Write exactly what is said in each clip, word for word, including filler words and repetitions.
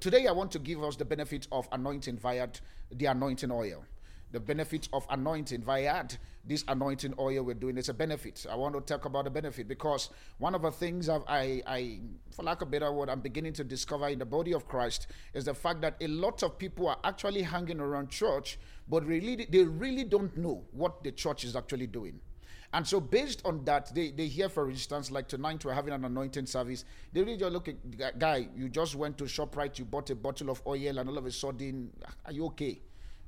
Today, I want to give us the benefit of anointing via the anointing oil. The benefit of anointing via this anointing oil we're doing is a benefit. I want to talk about the benefit because one of the things I've, I, I, for lack of a better word, I'm beginning to discover in the body of Christ is the fact that a lot of people are actually hanging around church, but really they really don't know what the church is actually doing. And so based on that, they, they hear, for instance, like tonight we're having an anointing service. They really just look at, guy, you just went to ShopRite, you bought a bottle of oil, and all of a sudden, are you okay?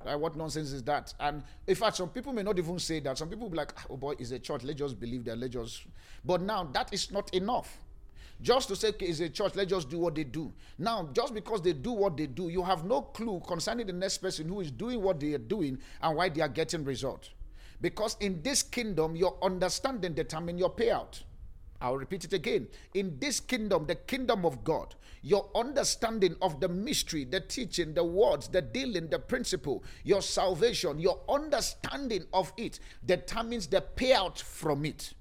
Like, what nonsense is that? And in fact, some people may not even say that. Some people will be like, oh boy, it's a church. Let's just believe that. Let's just. But now that is not enough. Just to say, okay, it's a church. Let's just do what they do. Now, just because they do what they do, you have no clue concerning the next person who is doing what they are doing and why they are getting results. Because in this kingdom, your understanding determines your payout. I'll repeat it again. In this kingdom, the kingdom of God, your understanding of the mystery, the teaching, the words, the dealing, the principle, your salvation, your understanding of it determines the payout from it.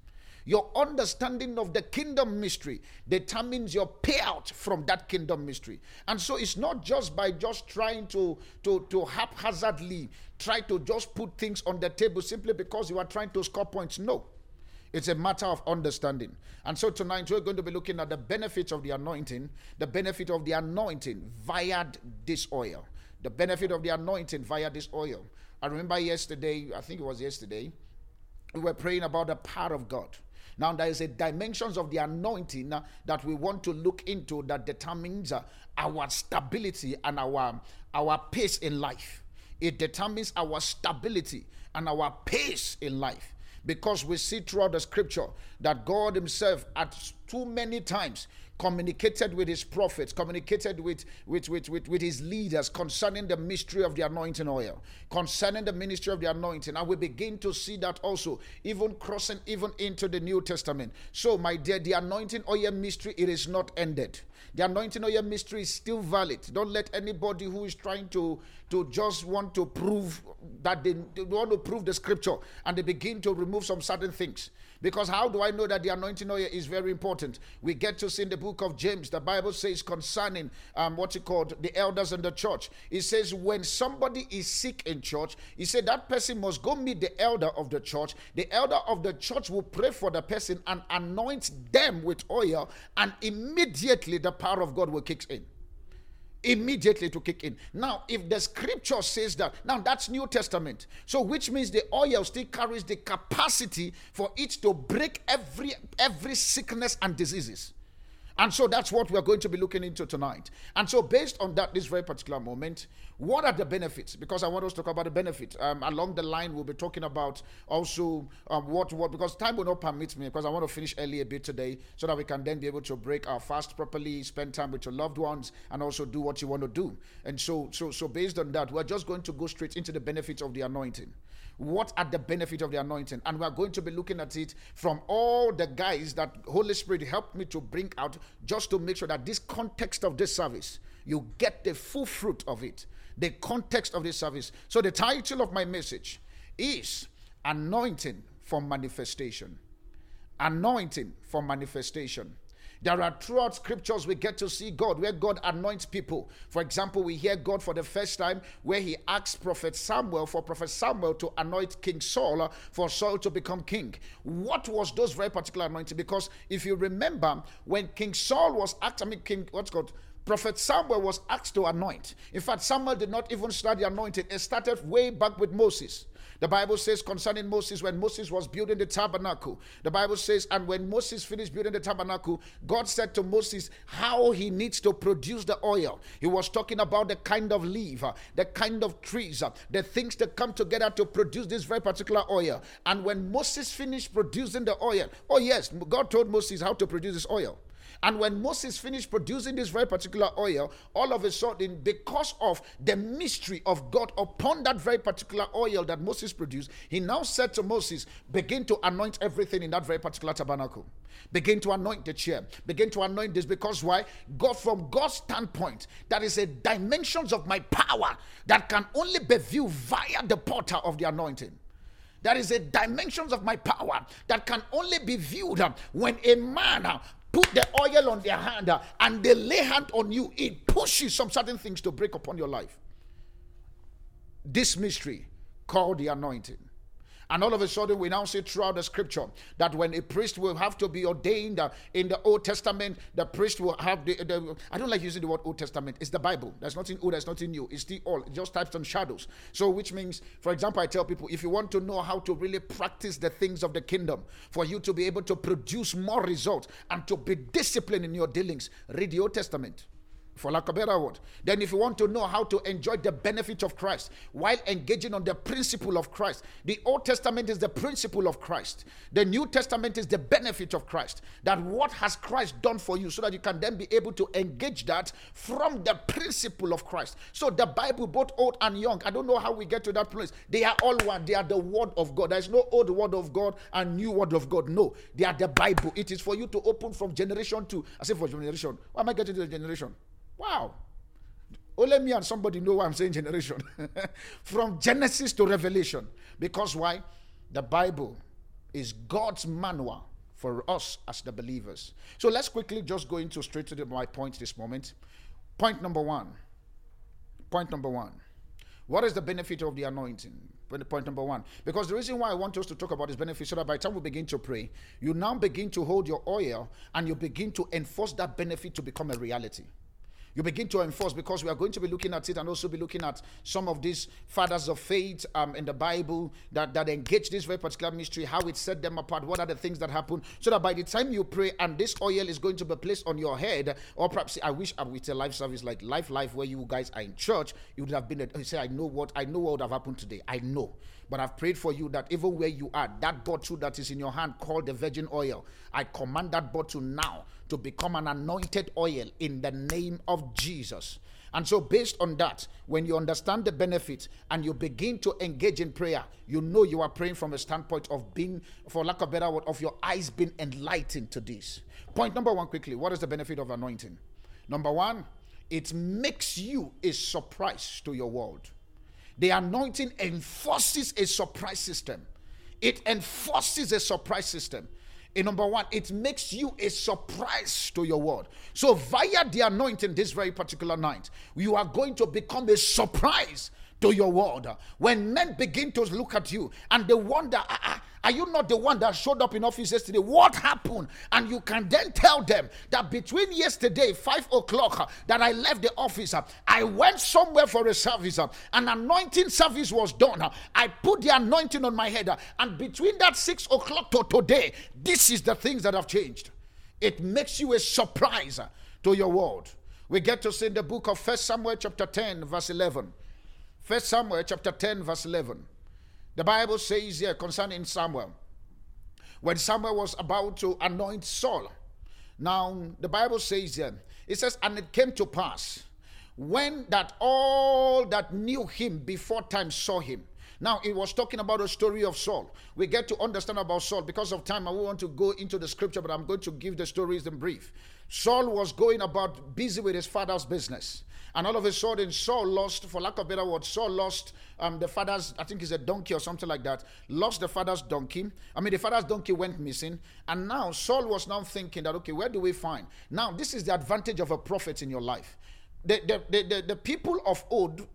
Your understanding of the kingdom mystery determines your payout from that kingdom mystery. And so it's not just by just trying to, to, to haphazardly try to just put things on the table simply because you are trying to score points. No. It's a matter of understanding. And so tonight we're going to be looking at the benefits of the anointing, the benefit of the anointing via this oil. The benefit of the anointing via this oil. I remember yesterday, I think it was yesterday, we were praying about the power of God. Now there is a dimensions of the anointing uh, that we want to look into that determines uh, our stability and our, our pace in life. It determines our stability and our pace in life. Because we see throughout the scripture that God himself at too many times communicated with his prophets, communicated with, with, with, with, with his leaders concerning the mystery of the anointing oil, concerning the ministry of the anointing. And we begin to see that also, even crossing even into the New Testament. So, my dear, the anointing oil mystery, it is not ended. The anointing oil mystery is still valid. Don't let anybody who is trying to, to just want to prove that they, they want to prove the scripture and they begin to remove some certain things. Because how do I know that the anointing oil is very important? We get to see in the book of James, the Bible says concerning um, what he called the elders in the church. It says when somebody is sick in church, he said that person must go meet the elder of the church. The elder of the church will pray for the person and anoint them with oil, and immediately the power of God will kick in. Immediately to kick in. Now, if the scripture says that, now that's New Testament. So, which means the oil still carries the capacity for it to break every every sickness and diseases. And so that's what we're going to be looking into tonight. And so based on that, this very particular moment, what are the benefits? Because I want us to talk about the benefit. Um, along the line, we'll be talking about also um, what, what, because time will not permit me, because I want to finish early a bit today so that we can then be able to break our fast properly, spend time with your loved ones, and also do what you want to do. And so, so, so based on that, we're just going to go straight into the benefits of the anointing. What are the benefits of the anointing? And we're going to be looking at it from all the guys that Holy Spirit helped me to bring out, just to make sure that this context of this service, you get the full fruit of it. The context of this service. So the title of my message is Anointing for Manifestation. Anointing for Manifestation. There are throughout scriptures we get to see God, where God anoints people. For example, we hear God for the first time where he asks Prophet Samuel for Prophet Samuel to anoint King Saul, for Saul to become king. What was those very particular anointing? Because if you remember, when King Saul was asked, I mean, King, what's called? Prophet Samuel was asked to anoint. In fact, Samuel did not even start the anointing. It started way back with Moses. The Bible says concerning Moses, when Moses was building the tabernacle, the Bible says, and when Moses finished building the tabernacle, God said to Moses how he needs to produce the oil. He was talking about the kind of leaf, the kind of trees, the things that come together to produce this very particular oil. And when Moses finished producing the oil, oh yes, God told Moses how to produce this oil. And when Moses finished producing this very particular oil, all of a sudden, because of the mystery of God upon that very particular oil that Moses produced, he now said to Moses, begin to anoint everything in that very particular tabernacle. Begin to anoint the chair. Begin to anoint this, because why? God, from God's standpoint, that is a dimensions of my power that can only be viewed via the porter of the anointing. That is a dimensions of my power that can only be viewed when a man put the oil on their hand and they lay hand on you, it pushes some certain things to break upon your life. This mystery called the anointing. And all of a sudden, we now see throughout the scripture that when a priest will have to be ordained uh, in the Old Testament, the priest will have the, the... I don't like using the word Old Testament. It's the Bible. There's nothing old, there's nothing new. It's still all. It just types and shadows. So which means, for example, I tell people, if you want to know how to really practice the things of the kingdom, for you to be able to produce more results and to be disciplined in your dealings, read the Old Testament. For lack of a better word. Then if you want to know how to enjoy the benefit of Christ while engaging on the principle of Christ, the Old Testament is the principle of Christ. The New Testament is the benefit of Christ. That what has Christ done for you so that you can then be able to engage that from the principle of Christ. So the Bible, both old and young, I don't know how we get to that place. They are all one. They are the word of God. There is no old word of God and new word of God. No. They are the Bible. It is for you to open from generation to, I say for generation. Why am I getting to the generation? Wow. Only me and somebody know why I'm saying generation. From Genesis to Revelation. Because why? The Bible is God's manual for us as the believers. So let's quickly just go into straight to the, my point this moment. Point number one. Point number one. What is the benefit of the anointing? Point number one. Because the reason why I want us to talk about this benefit so that by the time we begin to pray, you now begin to hold your oil and you begin to enforce that benefit to become a reality. You begin to enforce, because we are going to be looking at it and also be looking at some of these fathers of faith um, in the Bible that, that engage this very particular mystery, how it set them apart, what are the things that happen, so that by the time you pray and this oil is going to be placed on your head, or perhaps I wish with a life service like Life Life where you guys are in church, you would have been, you say, I know what, I know what would have happened today. I know. But I've prayed for you that even where you are, that bottle that is in your hand called the virgin oil, I command that bottle now to become an anointed oil in the name of Jesus. And so based on that, when you understand the benefit and you begin to engage in prayer, you know you are praying from a standpoint of being, for lack of a better word, of your eyes being enlightened to this. Point number one quickly, what is the benefit of anointing? Number one, it makes you a surprise to your world. The anointing enforces a surprise system. It enforces a surprise system. In number one, it makes you a surprise to your world. So via the anointing this very particular night, you are going to become a surprise to your world. When men begin to look at you and they wonder, ah, ah, are you not the one that showed up in office yesterday? What happened? And you can then tell them that between yesterday, five o'clock, uh, that I left the office, uh, I went somewhere for a service, uh, an anointing service was done. Uh, I put the anointing on my head, uh, and between that six o'clock to today, this is the things that have changed. It makes you a surprise uh, to your world. We get to see in the book of First Samuel chapter ten, verse eleven. First Samuel chapter ten, verse eleven. The Bible says here concerning Samuel, when Samuel was about to anoint Saul. Now, the Bible says here, it says, and it came to pass when that all that knew him before time saw him. Now, it was talking about the story of Saul. We get to understand about Saul. Because of time, I won't want to go into the scripture, but I'm going to give the stories in brief. Saul was going about busy with his father's business. And all of a sudden, Saul lost, for lack of a better word, Saul lost um, the father's, I think it's a donkey or something like that, lost the father's donkey. I mean, the father's donkey went missing. And now Saul was now thinking that, okay, where do we find? Now, this is the advantage of a prophet in your life. The, the, the, the, the people of old,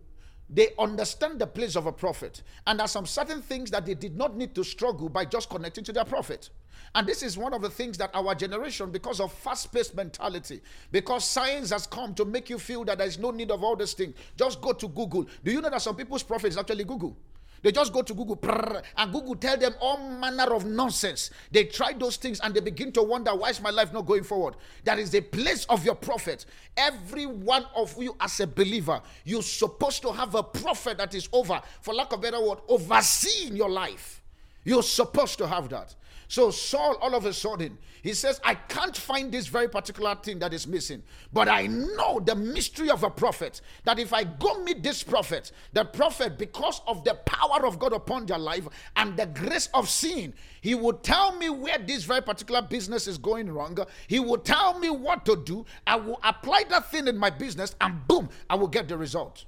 they understand the place of a prophet. And there are some certain things that they did not need to struggle by just connecting to their prophet. And this is one of the things that our generation, because of fast-paced mentality, because science has come to make you feel that there is no need of all these things, just go to Google. Do you know that some people's prophet is actually Google? They just go to Google, prrr, and Google tell them all manner of nonsense. They try those things and they begin to wonder, why is my life not going forward? That is the place of your prophet. Every one of you as a believer, you're supposed to have a prophet that is over, for lack of a better word, overseeing your life. You're supposed to have that. So Saul, all of a sudden, he says, I can't find this very particular thing that is missing, but I know the mystery of a prophet, that if I go meet this prophet, the prophet, because of the power of God upon their life and the grace of seeing, he would tell me where this very particular business is going wrong. He would tell me what to do. I will apply that thing in my business and boom, I will get the result.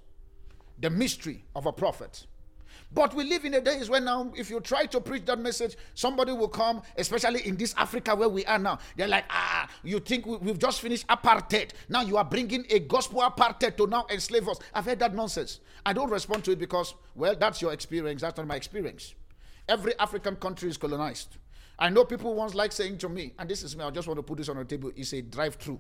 The mystery of a prophet. But we live in the days when now, if you try to preach that message, somebody will come, especially in this Africa where we are now. They're like, ah, you think we, we've just finished apartheid. Now you are bringing a gospel apartheid to now enslave us. I've heard that nonsense. I don't respond to it because, well, that's your experience. That's not my experience. Every African country is colonized. I know people once like saying to me, and this is me, I just want to put this on the table, it's a drive-through.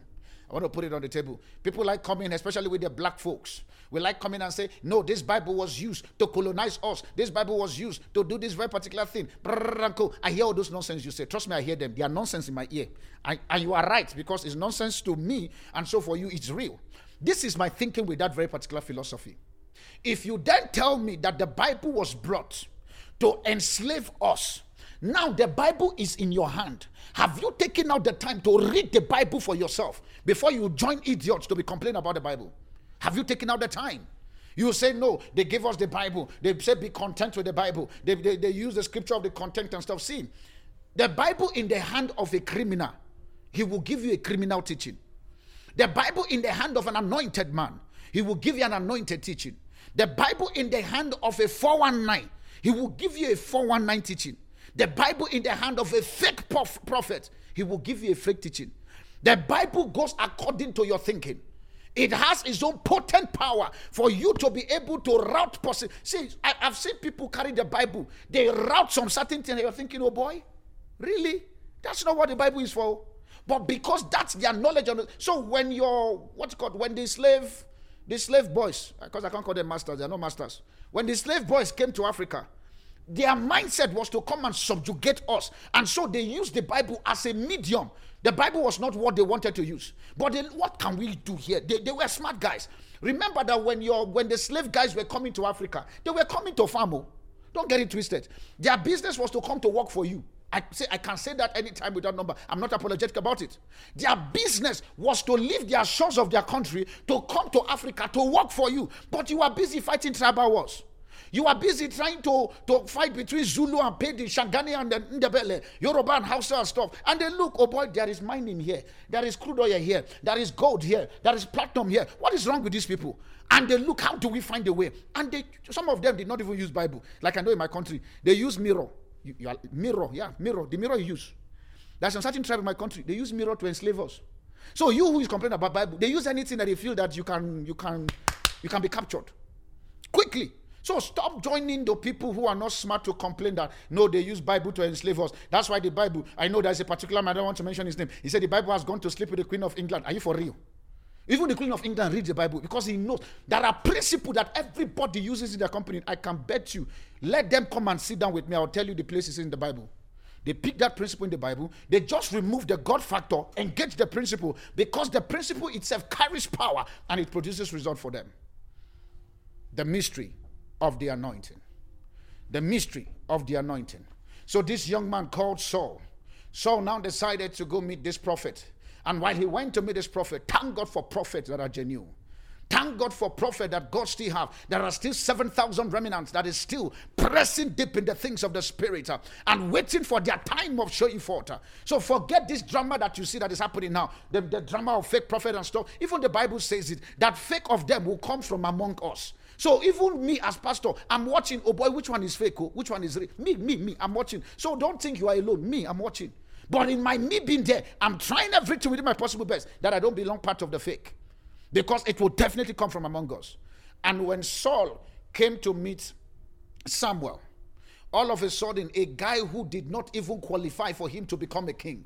I want to put it on the table. People like coming, especially with the black folks. We like coming and say, no, this Bible was used to colonize us. This Bible was used to do this very particular thing. I hear all those nonsense you say. Trust me, I hear them. They are nonsense in my ear. I, and you are right, because it's nonsense to me, and so for you, it's real. This is my thinking with that very particular philosophy. If you then tell me that the Bible was brought to enslave us, now the Bible is in your hand. Have you taken out the time to read the Bible for yourself before you join idiots to be complaining about the Bible? Have you taken out the time? You say, no, they gave us the Bible. They say, be content with the Bible. They, they, they use the scripture of the content and stuff. See, the Bible in the hand of a criminal, he will give you a criminal teaching. The Bible in the hand of an anointed man, he will give you an anointed teaching. The Bible in the hand of a four one nine, he will give you a four one nine teaching. The Bible in the hand of a fake prophet, he will give you a fake teaching. The Bible goes according to your thinking. It has its own potent power for you to be able to route. Possi- See, I, I've seen people carry the Bible. They route some certain thing and you're thinking, oh boy, really? That's not what the Bible is for. But because that's their knowledge. Of the- so when your, what's it called, when the slave, the slave boys, because I can't call them masters, they're not masters. When the slave boys came to Africa, their mindset was to come and subjugate us. And so they used the Bible as a medium. The Bible was not what they wanted to use. But then what can we do here? They, they were smart guys. Remember that when your when the slave guys were coming to Africa, they were coming to farm. Don't get it twisted. Their business was to come to work for you. I say I can say that anytime without number. I'm not apologetic about it. Their business was to leave their shores of their country to come to Africa to work for you. But you are busy fighting tribal wars. You are busy trying to, to fight between Zulu and Pedi, Shangani and Ndebele, Yoruba and Hausa and stuff. And then look, oh boy, there is mining here. There is crude oil here. There is gold here. There is platinum here. What is wrong with these people? And they look, how do we find a way? And they, some of them did not even use Bible. Like I know in my country, they use mirror. You, you are, mirror, yeah, mirror. The mirror you use. There's a certain tribe in my country. They use mirror to enslave us. So you who is complaining about Bible, they use anything that they feel that you can, you can, you can be captured quickly. So stop joining the people who are not smart to complain that, no, they use Bible to enslave us. That's why the Bible, I know there's a particular man, I don't want to mention his name. He said the Bible has gone to sleep with the Queen of England. Are you for real? Even the Queen of England reads the Bible because he knows there are principles that everybody uses in their company. I can bet you, let them come and sit down with me. I'll tell you the places in the Bible. They pick that principle in the Bible. They just remove the God factor, engage the principle, because the principle itself carries power and it produces result for them. The mystery of the anointing. The mystery of the anointing. So this young man called Saul. Saul now decided to go meet this prophet. And while he went to meet this prophet, thank God for prophets that are genuine. Thank God for prophets that God still have. There are still seven thousand remnants that is still pressing deep in the things of the Spirit uh, and waiting for their time of showing forth. Uh. So forget this drama that you see that is happening now. The, the drama of fake prophet and stuff. Even the Bible says it, that fake of them will come from among us. So even me as pastor, I'm watching, oh boy, which one is fake? Oh, which one is real? Me, me, me, I'm watching. So don't think you are alone. Me, I'm watching. But in my me being there, I'm trying everything within my possible best that I don't belong part of the fake. Because it will definitely come from among us. And when Saul came to meet Samuel, all of a sudden, a guy who did not even qualify for him to become a king,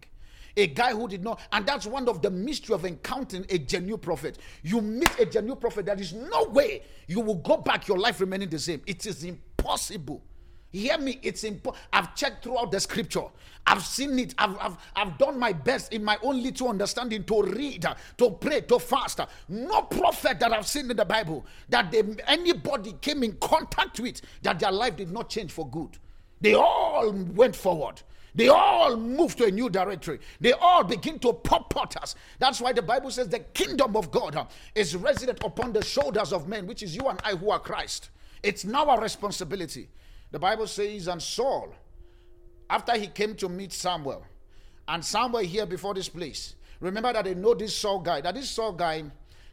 a guy who did not, and that's one of the mystery of encountering a genuine prophet. You meet a genuine prophet, there is no way you will go back, your life remaining the same. It is impossible. Hear me, it's impossible. I've checked throughout the scripture. I've seen it. I've, I've, I've done my best in my own little understanding to read, to pray, to fast. No prophet that I've seen in the Bible that they, anybody came in contact with that their life did not change for good. They all went forward. They all move to a new directory. They all begin to purport us. That's why the Bible says the kingdom of God is resident upon the shoulders of men, which is you and I who are Christ. It's now our responsibility. The Bible says, and Saul, after he came to meet Samuel, and Samuel here before this place, remember that they know this Saul guy, that this Saul guy,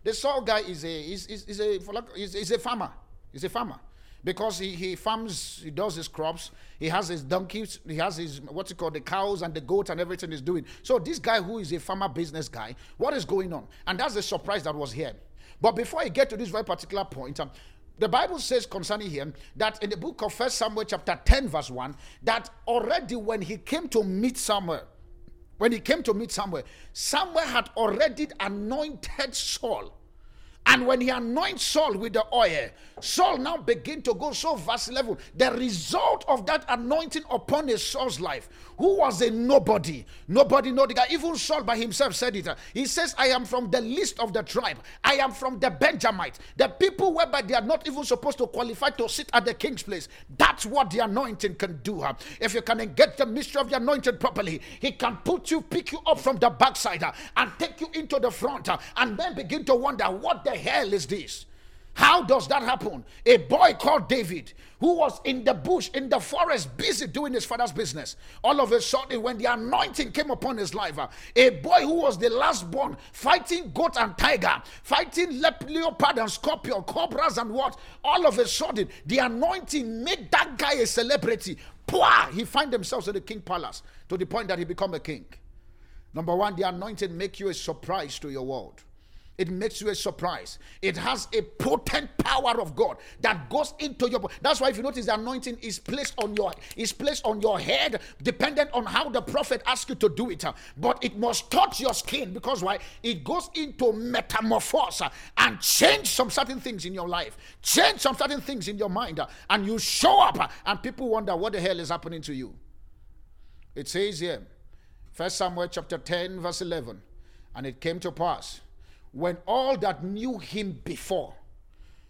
the Saul guy is a, is, is, is a, is, is a farmer. He's a farmer. because he, he farms, he does his crops, he has his donkeys, he has his, what's it called, the cows and the goats and everything he's doing. So this guy who is a farmer business guy, what is going on? And that's the surprise that was here. But before I get to this very particular point, um, the Bible says concerning him that in the book of First Samuel chapter ten verse one, that already when he came to meet Samuel, when he came to meet Samuel, Samuel had already anointed Saul. And when he anoints Saul with the oil, Saul now begin to go so vast level. The result of that anointing upon a Saul's life, who was a nobody, nobody know the guy. Even Saul by himself said it. He says, I am from the least of the tribe. I am from the Benjamites. The people whereby they are not even supposed to qualify to sit at the king's place. That's what the anointing can do. If you can engage the mystery of the anointing properly, he can put you, pick you up from the backside and take you into the front and then begin to wonder what the hell is this? How does that happen? A boy called David, who was in the bush, in the forest, busy doing his father's business. All of a sudden, when the anointing came upon his life, uh, a boy who was the last born, fighting goat and tiger, fighting leopard and scorpion, cobras and what? All of a sudden, the anointing made that guy a celebrity. Pwah! He finds himself in the king's palace to the point that he become a king. Number one, the anointing make you a surprise to your world. It makes you a surprise. It has a potent power of God that goes into your body. That's why if you notice, the anointing is placed on your is placed on your head, dependent on how the prophet asks you to do it. But it must touch your skin, because why? It goes into metamorphosis and change some certain things in your life, change some certain things in your mind, and you show up, and people wonder what the hell is happening to you. It says here, First Samuel chapter ten verse eleven, and it came to pass, when all that knew him before,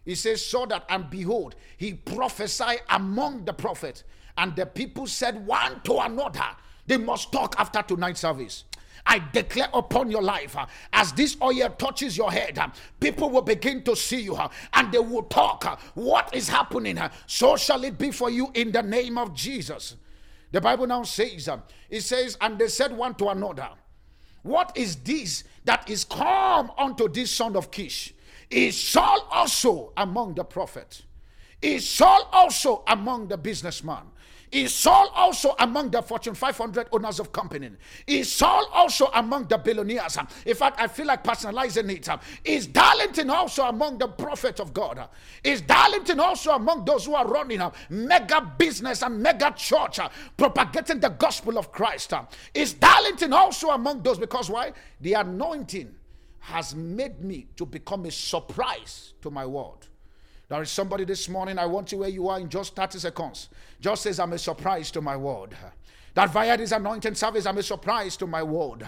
he says, saw that, and behold, he prophesied among the prophets, and the people said one to another, they must talk after tonight's service. I declare upon your life, uh, as this oil touches your head, uh, people will begin to see you, uh, and they will talk, uh, what is happening, uh, so shall it be for you in the name of Jesus. The Bible now says, uh, it says, and they said one to another, what is this that is come unto this son of Kish? Is Saul also among the prophets? Is Saul also among the businessman? Is Saul also among the Fortune five hundred owners of company? Is Saul also among the billionaires? In fact, I feel like personalizing it. Is Darlington also among the prophets of God? Is Darlington also among those who are running a mega business and mega church, propagating the gospel of Christ? Is Darlington also among those? Because why? The anointing has made me to become a surprise to my world. There is somebody this morning, I want you where you are in just thirty seconds. Just says, I'm a surprise to my world. That via this anointing service, I'm a surprise to my world.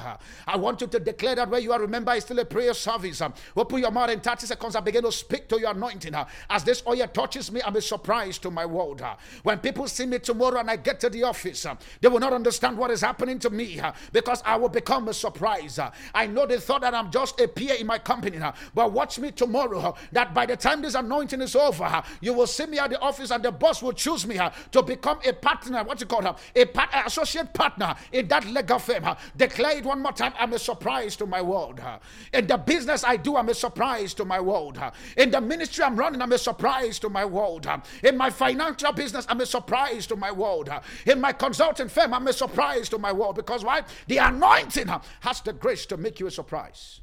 I want you to declare that where you are. Remember, it's still a prayer service. Open your mouth in thirty seconds and begin to speak to your anointing. As this oil touches me, I'm a surprise to my world. When people see me tomorrow and I get to the office, they will not understand what is happening to me, because I will become a surprise. I know they thought that I'm just a peer in my company, but watch me tomorrow, that by the time this anointing is over, you will see me at the office and the boss will choose me to become a partner. What you call her? A partner. Associate partner in that leg of fame. Declare it one more time. I'm a surprise to my world. In the business I do, I'm a surprise to my world. In the ministry I'm running, I'm a surprise to my world. In my financial business, I'm a surprise to my world. In my consulting firm, I'm a surprise to my world. Because why? The anointing has the grace to make you a surprise.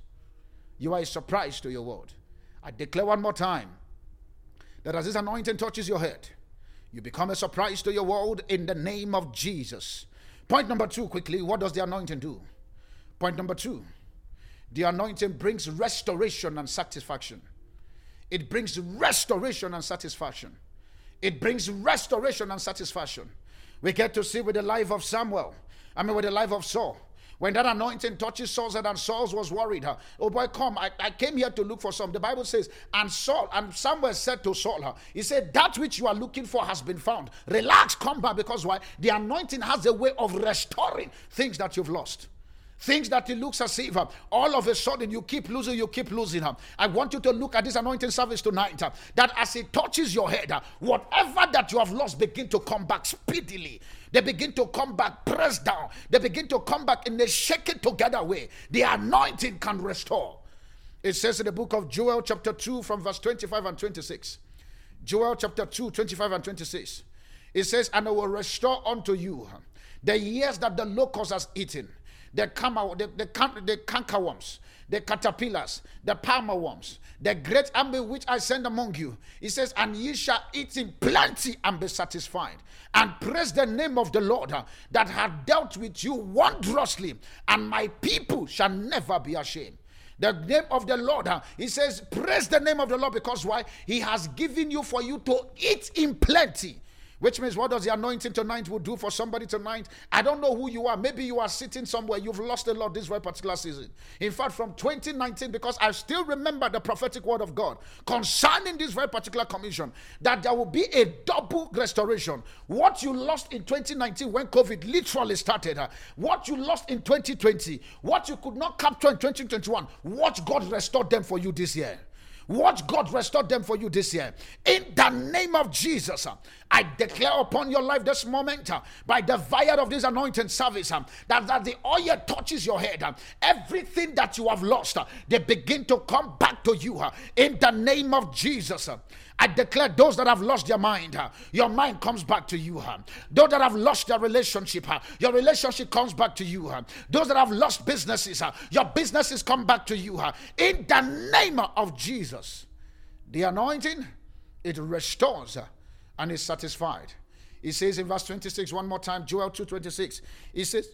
You are a surprise to your world. I declare one more time that as this anointing touches your head, you become a surprise to your world in the name of Jesus. Point number two, quickly, what does the anointing do? Point number two, the anointing brings restoration and satisfaction. It brings restoration and satisfaction. It brings restoration and satisfaction. We get to see with the life of Samuel, I mean with the life of Saul, when that anointing touches Saul's head, and Saul was worried. Huh? Oh boy, come, I, I came here to look for some. The Bible says, and Saul, and Samuel said to Saul, huh? He said, that which you are looking for has been found. Relax, come back, because why? The anointing has a way of restoring things that you've lost. Things that it looks as if uh, all of a sudden you keep losing, you keep losing. Uh, I want you to look at this anointing service tonight, uh, that as it touches your head, uh, whatever that you have lost begin to come back speedily. They begin to come back pressed down. They begin to come back in a shaken together way. The anointing can restore. It says in the book of Joel chapter two from verse twenty-five and twenty-six. Joel chapter two, twenty-five and twenty-six. It says, and I will restore unto you the years that the locust has eaten, the, the, the, the canker worms, the caterpillars, the palmer worms, the great army which I send among you. He says, and ye shall eat in plenty and be satisfied, and praise the name of the Lord that hath dealt with you wondrously, and my people shall never be ashamed. The name of the Lord, he says, praise the name of the Lord, because why? He has given you for you to eat in plenty. Which means, what does the anointing tonight will do for somebody tonight? I don't know who you are. Maybe you are sitting somewhere. You've lost a lot this very particular season. In fact, from twenty nineteen, because I still remember the prophetic word of God concerning this very particular commission, that there will be a double restoration. What you lost in twenty nineteen when COVID literally started, what you lost in twenty twenty, what you could not capture in twenty twenty-one, what God restored them for you this year. Watch God restore them for you this year. In the name of Jesus, I declare upon your life this moment, by the fire of this anointing service, that, that the oil touches your head. Everything that you have lost, they begin to come back to you. In the name of Jesus, I declare those that have lost their mind, your mind comes back to you. Those that have lost their relationship, your relationship comes back to you. Those that have lost businesses, your businesses come back to you. In the name of Jesus. The anointing, it restores and is satisfied. It says in verse twenty-six, one more time, Joel two twenty-six, it says,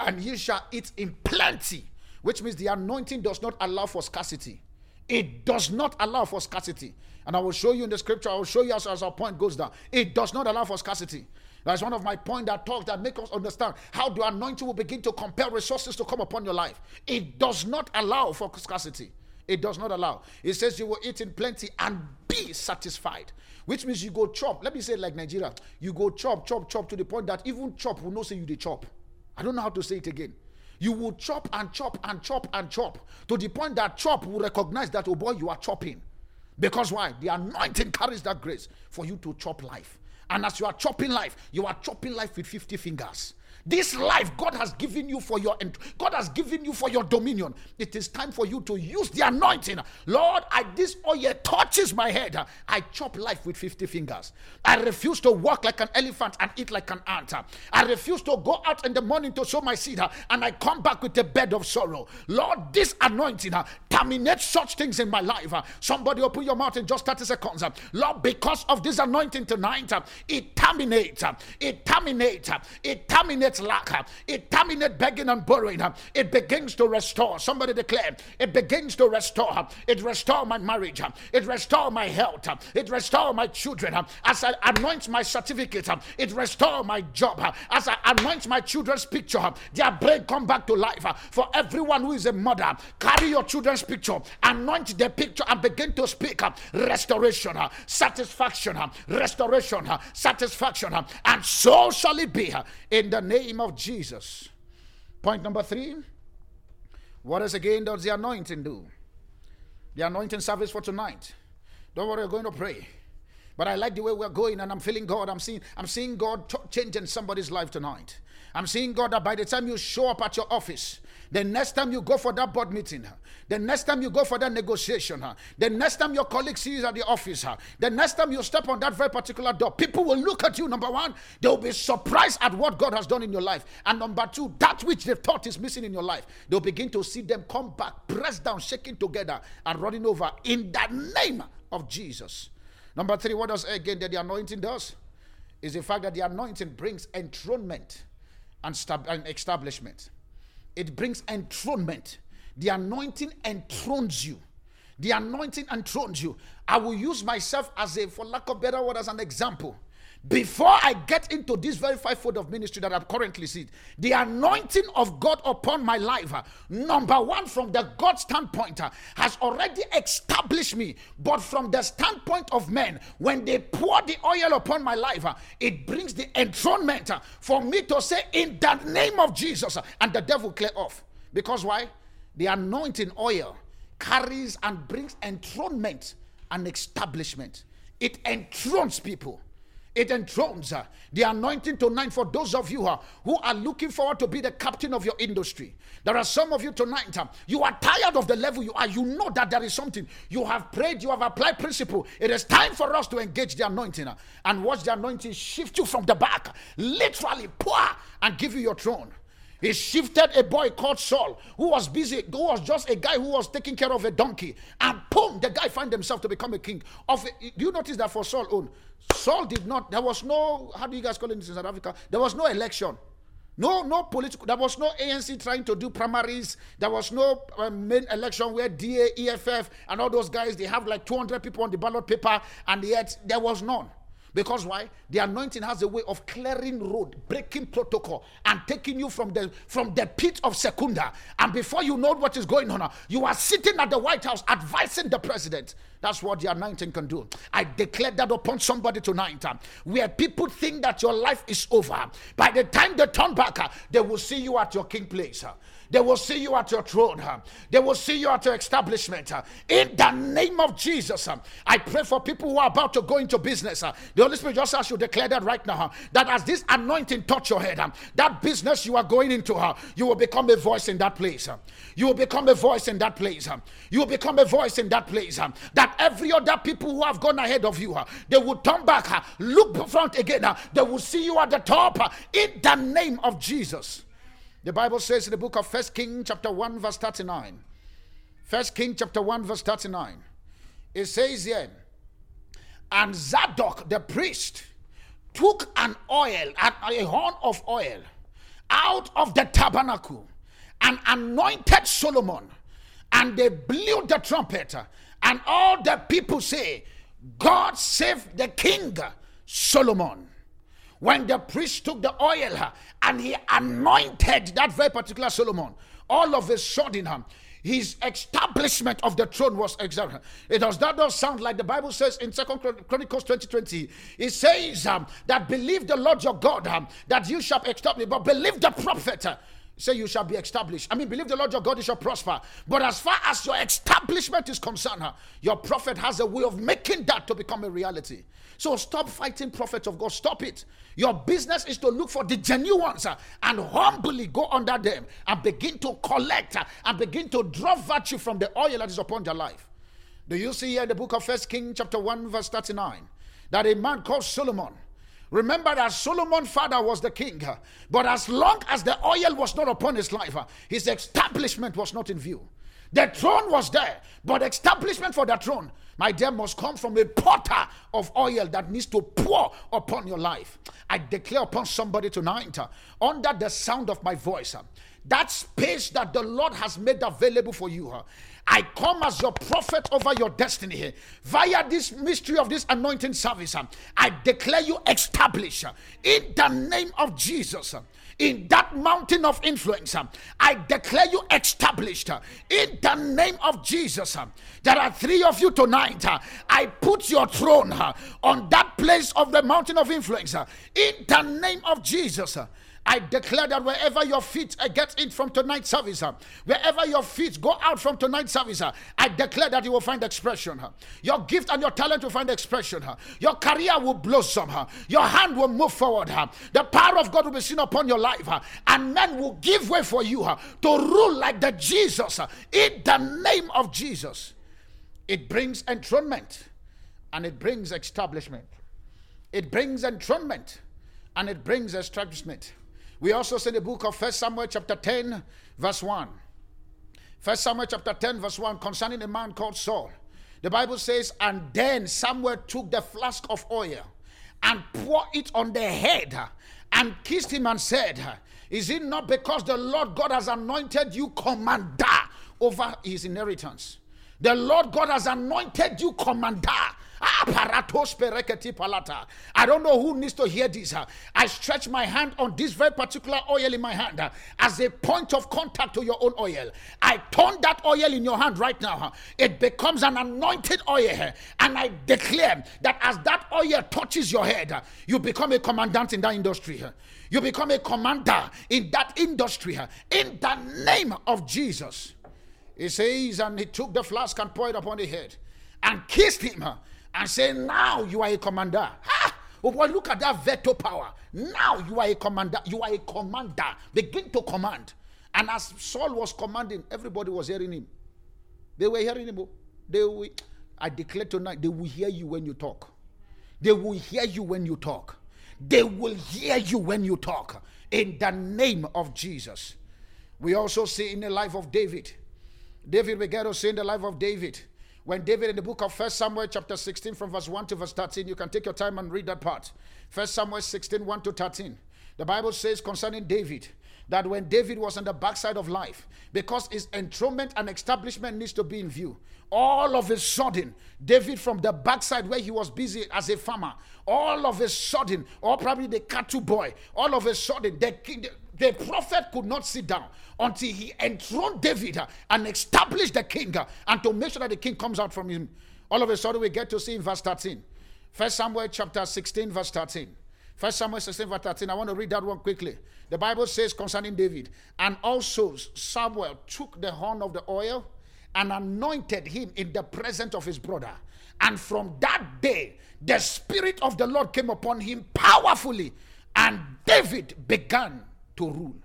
and ye shall eat in plenty, which means the anointing does not allow for scarcity. It does not allow for scarcity. And I will show you in the scripture, I will show you as, as our point goes down. It does not allow for scarcity. That's one of my points that talk that make us understand how the anointing will begin to compel resources to come upon your life. It does not allow for scarcity. It does not allow. It says you will eat in plenty and be satisfied, which means you go chop. Let me say it like Nigeria. You go chop, chop, chop to the point that even chop will not say you the chop. I don't know how to say it again. You will chop and chop and chop and chop to the point that chop will recognize that, oh boy, you are chopping. Because why? The anointing carries that grace for you to chop life. And as you are chopping life, you are chopping life with fifty fingers. This life God has given you for your God has given you for your dominion. It is time for you to use the anointing. Lord, I, this oil touches my head. I chop life with fifty fingers. I refuse to walk like an elephant and eat like an ant. I refuse to go out in the morning to sow my seed and I come back with a bed of sorrow. Lord, this anointing terminates such things in my life. Somebody open your mouth in just thirty seconds. Lord, because of this anointing tonight, it terminates. It terminates. It terminates. Lack. It terminates begging and borrowing. It begins to restore. Somebody declare, it begins to restore. It restores my marriage. It restores my health. It restores my children. As I anoint my certificate, it restores my job. As I anoint my children's picture, their brain come back to life. For everyone who is a mother, carry your children's picture, anoint their picture and begin to speak restoration, satisfaction, restoration, satisfaction, and so shall it be in the name name of Jesus. Point number three. What else again does the anointing do? The anointing service for tonight. Don't worry, we're going to pray. But I like the way we're going, and I'm feeling God. I'm seeing, I'm seeing God changing somebody's life tonight. I'm seeing God that by the time you show up at your office, the next time you go for that board meeting, the next time you go for that negotiation, the next time your colleague sees you at the office, the next time you step on that very particular door, people will look at you, number one, they will be surprised at what God has done in your life. And number two, that which they thought is missing in your life, they'll begin to see them come back, pressed down, shaking together, and running over in the name of Jesus. Number three, what does again that the anointing does? Is the fact that the anointing brings enthronement and, stab- and establishment. It brings enthronement. The anointing enthrones you. The anointing enthrones you. I will use myself as a, for lack of better word, as an example. Before I get into this very fivefold of ministry that I'm currently seeing, the anointing of God upon my life, number one, from the God standpoint, has already established me. But from the standpoint of men, when they pour the oil upon my life, it brings the enthronement for me to say, in the name of Jesus, and the devil clear off. Because why? The anointing oil carries and brings enthronement and establishment. It enthrones people. It enthrones uh, the anointing tonight for those of you uh, who are looking forward to be the captain of your industry. There are some of you tonight, uh, you are tired of the level you are. You know that there is something. You have prayed, you have applied principle. It is time for us to engage the anointing uh, and watch the anointing shift you from the back, literally, pour, and give you your throne. He shifted a boy called Saul, who was busy, who was just a guy who was taking care of a donkey. And boom, the guy found himself to become a king. Of a, do you notice that for Saul own? Saul did not, there was no, how do you guys call it in South Africa? There was no election. No, no political, there was no A N C trying to do primaries. There was no uh, main election where D A, E F F, and all those guys, they have like two hundred people on the ballot paper, and yet there was none. Because why? The anointing has a way of clearing road, breaking protocol, and taking you from the from the pit of Secunda. And before you know what is going on, you are sitting at the White House advising the president. That's what the anointing can do. I declare that upon somebody tonight, uh, where people think that your life is over. By the time they turn back, uh, they will see you at your king place. Uh, they will see you at your throne. Uh, they will see you at your establishment. Uh, in the name of Jesus, uh, I pray for people who are about to go into business. Uh, the Holy Spirit just asked you to declare that right now, uh, that as this anointing touch your head, uh, that business you are going into, uh, you will become a voice in that place. Uh, you will become a voice in that place. Uh, you will become a voice in that place. Uh, that every other people who have gone ahead of you, they will turn back, look front again, they will see you at the top in the name of Jesus. The Bible says in the book of First Kings chapter one verse thirty-nine, First Kings chapter one verse thirty-nine, it says here, and Zadok the priest took an oil, a horn of oil out of the tabernacle and anointed Solomon, and they blew the trumpet. And all the people say, God save the king, Solomon. When the priest took the oil and he anointed that very particular Solomon, all of a sudden, his establishment of the throne was exalted. It does not sound like the Bible says in Second Chronicles twenty twenty. It says um, that believe the Lord your God, um, that you shall establish, but believe the prophet, uh, say you shall be established. I mean, believe the Lord your God, you shall prosper. But as far as your establishment is concerned, your prophet has a way of making that to become a reality. So stop fighting prophets of God. Stop it. Your business is to look for the genuine ones and humbly go under them and begin to collect and begin to draw virtue from the oil that is upon their life. Do you see here in the book of First Kings chapter one verse thirty-nine that a man called Solomon? Remember that Solomon's father was the king, but as long as the oil was not upon his life, his establishment was not in view. The throne was there, but establishment for the throne, my dear, must come from a potter of oil that needs to pour upon your life. I declare upon somebody tonight, under the sound of my voice, that space that the Lord has made available for you, I come as your prophet over your destiny here. Via this mystery of this anointing service, I declare you established in the name of Jesus. In that mountain of influence, I declare you established in the name of Jesus. There are three of you tonight. I put your throne on that place of the mountain of influence in the name of Jesus. I declare that wherever your feet get in from tonight's service, wherever your feet go out from tonight's service, I declare that you will find expression. Your gift and your talent will find expression. Your career will blossom. Your hand will move forward. The power of God will be seen upon your life, and men will give way for you to rule like the Jesus in the name of Jesus. It brings enthronement and it brings establishment. It brings enthronement and it brings establishment. We also see the book of First Samuel chapter ten, verse one. First Samuel chapter ten, verse one, concerning a man called Saul. The Bible says, and then Samuel took the flask of oil and poured it on the head and kissed him and said, is it not because the Lord God has anointed you commander over his inheritance? The Lord God has anointed you commander. I don't know who needs to hear this. I stretch my hand on this very particular oil in my hand as a point of contact to your own oil. I turn that oil in your hand right now. It becomes an anointed oil, and I declare that as that oil touches your head, you become a commandant in that industry. You become a commander in that industry in the name of Jesus. It says, and he took the flask and poured upon the head and kissed him and say, now you are a commander. Ha! But well, look at that veto power. Now you are a commander. You are a commander. Begin to command. And as Saul was commanding, everybody was hearing him. They were hearing him. They will, I declare tonight, they will hear you when you talk. They will hear you when you talk. They will hear you when you talk. In the name of Jesus. We also see in the life of David. David, we get to see in the life of David. When David, in the book of First Samuel chapter sixteen from verse one to verse thirteen, you can take your time and read that part. First Samuel sixteen, one to thirteen. The Bible says concerning David, that when David was on the backside of life, because his enthronement and establishment needs to be in view, all of a sudden, David from the backside where he was busy as a farmer, all of a sudden, or probably the cattle boy, all of a sudden, the king, the prophet could not sit down until he enthroned David and established the king, and to make sure that the king comes out from him. All of a sudden, we get to see in verse thirteen. First Samuel chapter sixteen, verse thirteen. First Samuel sixteen, verse thirteen. I want to read that one quickly. The Bible says concerning David, and also Samuel took the horn of the oil and anointed him in the presence of his brother. And from that day, the Spirit of the Lord came upon him powerfully, and David began to rule.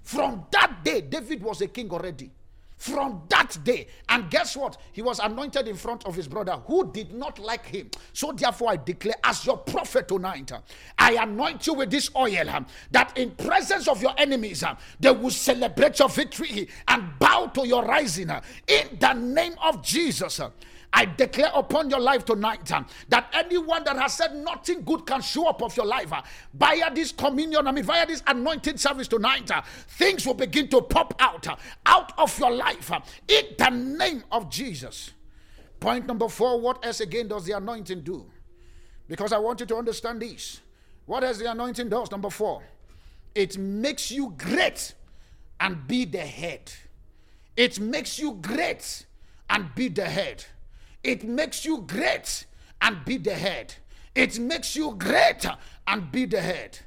From that day, David was a king already. From that day, and guess what? He was anointed in front of his brother who did not like him. So therefore, I declare as your prophet tonight, I anoint you with this oil, that in presence of your enemies, they will celebrate your victory and bow to your rising. In the name of Jesus, I declare upon your life tonight uh, that anyone that has said nothing good can show up of your life uh, via this communion, I mean via this anointed service tonight, uh, things will begin to pop out, uh, out of your life uh, in the name of Jesus. Point number four, what else again does the anointing do? Because I want you to understand this. What else the anointing does? Number four, it makes you great and be the head. It makes you great and be the head. It makes you great and be the head. It makes you great and be the head.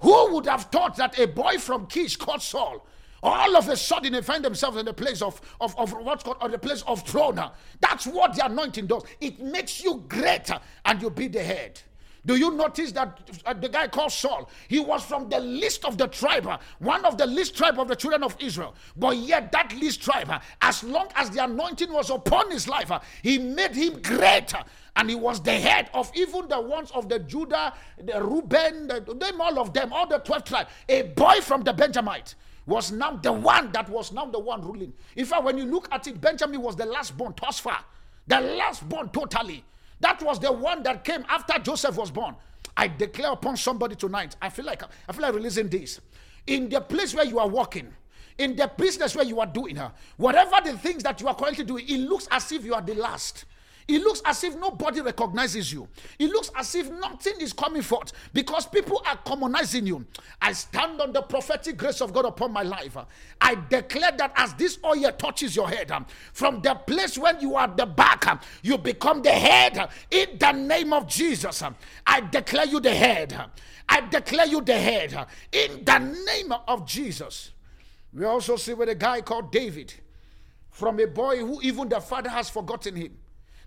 Who would have thought that a boy from Kish called Saul, all of a sudden they find themselves in the place of, of, of what's called, or the place of throne? That's what the anointing does. It makes you great and you be the head. Do you notice that the guy called Saul, he was from the least of the tribe, one of the least tribe of the children of Israel. But yet that least tribe, as long as the anointing was upon his life, he made him great. And he was the head of even the ones of the Judah, the Reuben, the, them, all of them, all the twelve tribes. A boy from the Benjamite was now the one that was now the one ruling. In fact, when you look at it, Benjamin was the last born, Tosfa, the last born totally. That was the one that came after Joseph was born. I declare upon somebody tonight, I feel like I feel like releasing this. In the place where you are working, in the business where you are doing, her, whatever the things that you are currently doing, it looks as if you are the last. It looks as if nobody recognizes you. It looks as if nothing is coming forth because people are commonizing you. I stand on the prophetic grace of God upon my life. I declare that as this oil touches your head, from the place when you are at the back, you become the head in the name of Jesus. I declare you the head. I declare you the head in the name of Jesus. We also see with a guy called David, from a boy who even the father has forgotten him.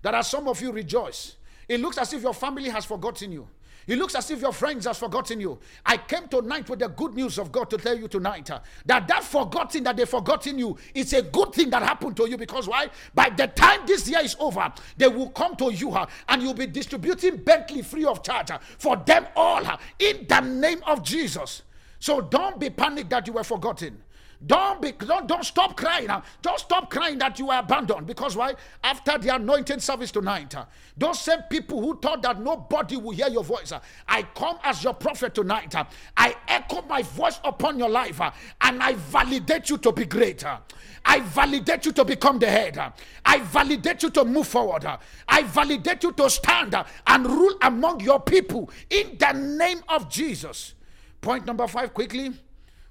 That as some of you rejoice, it looks as if your family has forgotten you. It looks as if your friends has forgotten you. I came tonight with the good news of God to tell you tonight uh, that that forgotten that they forgotten you, it's a good thing that happened to you, because why? By the time this year is over, they will come to you uh, and you'll be distributing Bentley free of charge uh, for them all uh, in the name of Jesus. So don't be panicked that you were forgotten. Don't be, don't, don't stop crying. Uh, don't stop crying that you are abandoned. Because why? After the anointing service tonight, uh, those same people who thought that nobody will hear your voice, uh, I come as your prophet tonight. Uh, I echo my voice upon your life uh, and I validate you to be greater. Uh, I validate you to become the head. Uh, I validate you to move forward. Uh, I validate you to stand uh, and rule among your people in the name of Jesus. Point number five quickly.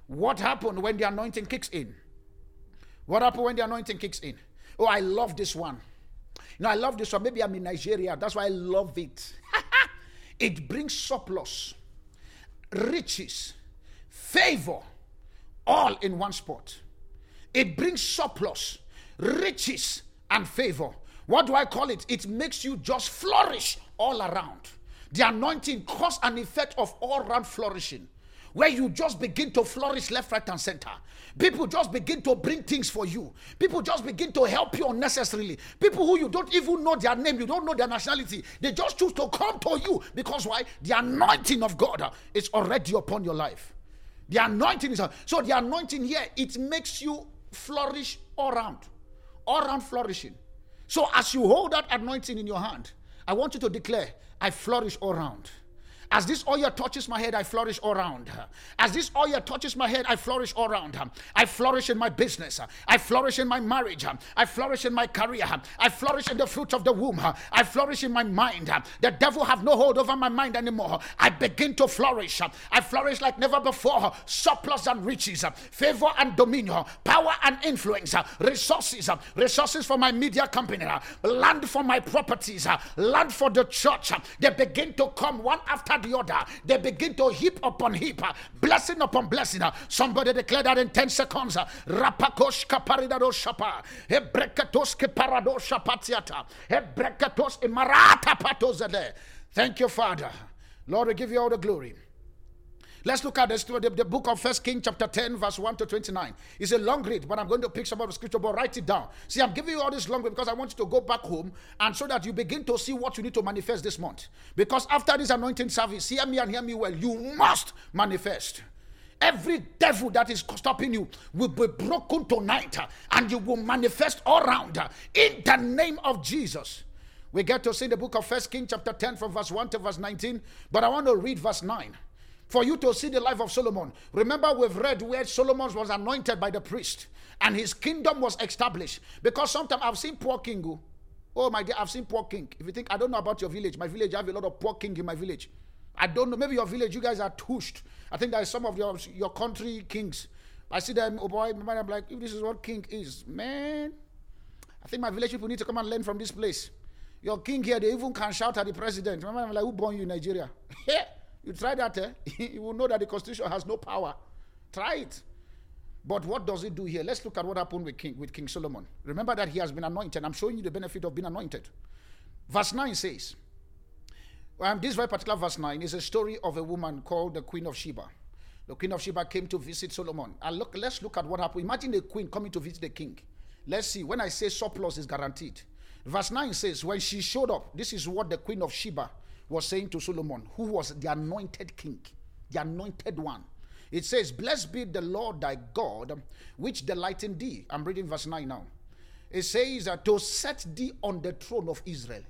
What happened when the anointing kicks in? What happened when the anointing kicks in? Oh, I love this one. You know, I love this one. Maybe I'm in Nigeria. That's why I love it. It brings surplus, riches, favor, all in one spot. It brings surplus, riches, and favor. What do I call it? It makes you just flourish all around. The anointing cause and effect of all-round flourishing, where you just begin to flourish left, right, and center. People just begin to bring things for you. People just begin to help you unnecessarily. People who you don't even know their name, you don't know their nationality, they just choose to come to you. Because why? The anointing of God is already upon your life. The anointing is... So the anointing here, it makes you flourish all around. All around flourishing. So as you hold that anointing in your hand, I want you to declare, I flourish all around. As this oil touches my head, I flourish all around. As this oil touches my head, I flourish all around. I flourish in my business. I flourish in my marriage. I flourish in my career. I flourish in the fruit of the womb. I flourish in my mind. The devil have no hold over my mind anymore. I begin to flourish. I flourish like never before. Surplus and riches, favor and dominion, power and influence, resources, resources for my media company, land for my properties, land for the church. They begin to come one after the other. They begin to heap upon heap, blessing upon blessing. Somebody declare that in ten seconds. Rapakosh kaparidado shapa, hebrekatos keparado shapatiata, hebrekatos imarata patozade. Thank you, Father. Lord, we give you all the glory. Let's look at the, the, the book of First Kings chapter ten, verse one to twenty-nine. It's a long read, but I'm going to pick some of the scripture, but write it down. See, I'm giving you all this long read because I want you to go back home and so that you begin to see what you need to manifest this month. Because after this anointing service, hear me and hear me well, you must manifest. Every devil that is stopping you will be broken tonight and you will manifest all around in the name of Jesus. We get to see the book of First Kings chapter ten from verse one to verse nineteen, but I want to read verse nine. For you to see the life of Solomon. Remember, we've read where Solomon was anointed by the priest and his kingdom was established. Because sometimes I've seen poor king. Oh, my dear, I've seen poor king. If you think, I don't know about your village. My village, I have a lot of poor king in my village. I don't know. Maybe your village, you guys are tushed. I think there are some of your, your country kings. I see them, oh boy, I'm like, if this is what king is, man, I think my village people need to come and learn from this place. Your king here, they even can shout at the president. Remember, I'm like, who born you in Nigeria? Yeah. You try that, eh? You will know that the constitution has no power. Try it. But what does it do here? Let's look at what happened with King, with King Solomon. Remember that he has been anointed. I'm showing you the benefit of being anointed. Verse nine says, um, this very particular verse nine is a story of a woman called the Queen of Sheba. The Queen of Sheba came to visit Solomon. And look, let's look at what happened. Imagine a queen coming to visit the king. Let's see. When I say surplus is guaranteed. Verse nine says, when she showed up, this is what the Queen of Sheba was saying to Solomon, who was the anointed king, the anointed one. It says, blessed be the Lord thy God, which delight in thee. I'm reading verse nine now. It says, uh, to set thee on the throne of Israel.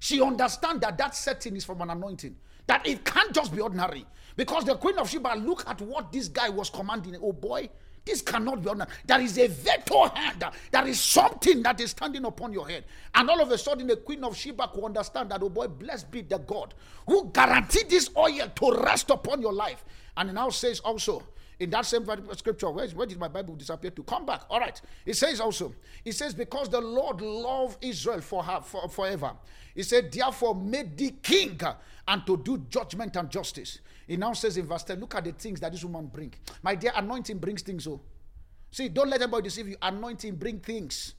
She understands that that setting is from an anointing, that it can't just be ordinary. Because the Queen of Sheba, look at what this guy was commanding. Oh boy, this cannot be ordinary. There is a veto hand. There is something that is standing upon your head. And all of a sudden, the Queen of Sheba could understand that, oh boy, blessed be the God who guaranteed this oil to rest upon your life. And it now says also, in that same scripture, where, where did my Bible disappear to? Come back. All right. It says also, it says, because the Lord loved Israel for her, for, forever. He said, therefore, made thee king and to do judgment and justice. It now says in verse ten, look at the things that this woman brings. My dear, anointing brings things. Oh, see, don't let anybody deceive you. Anointing brings things.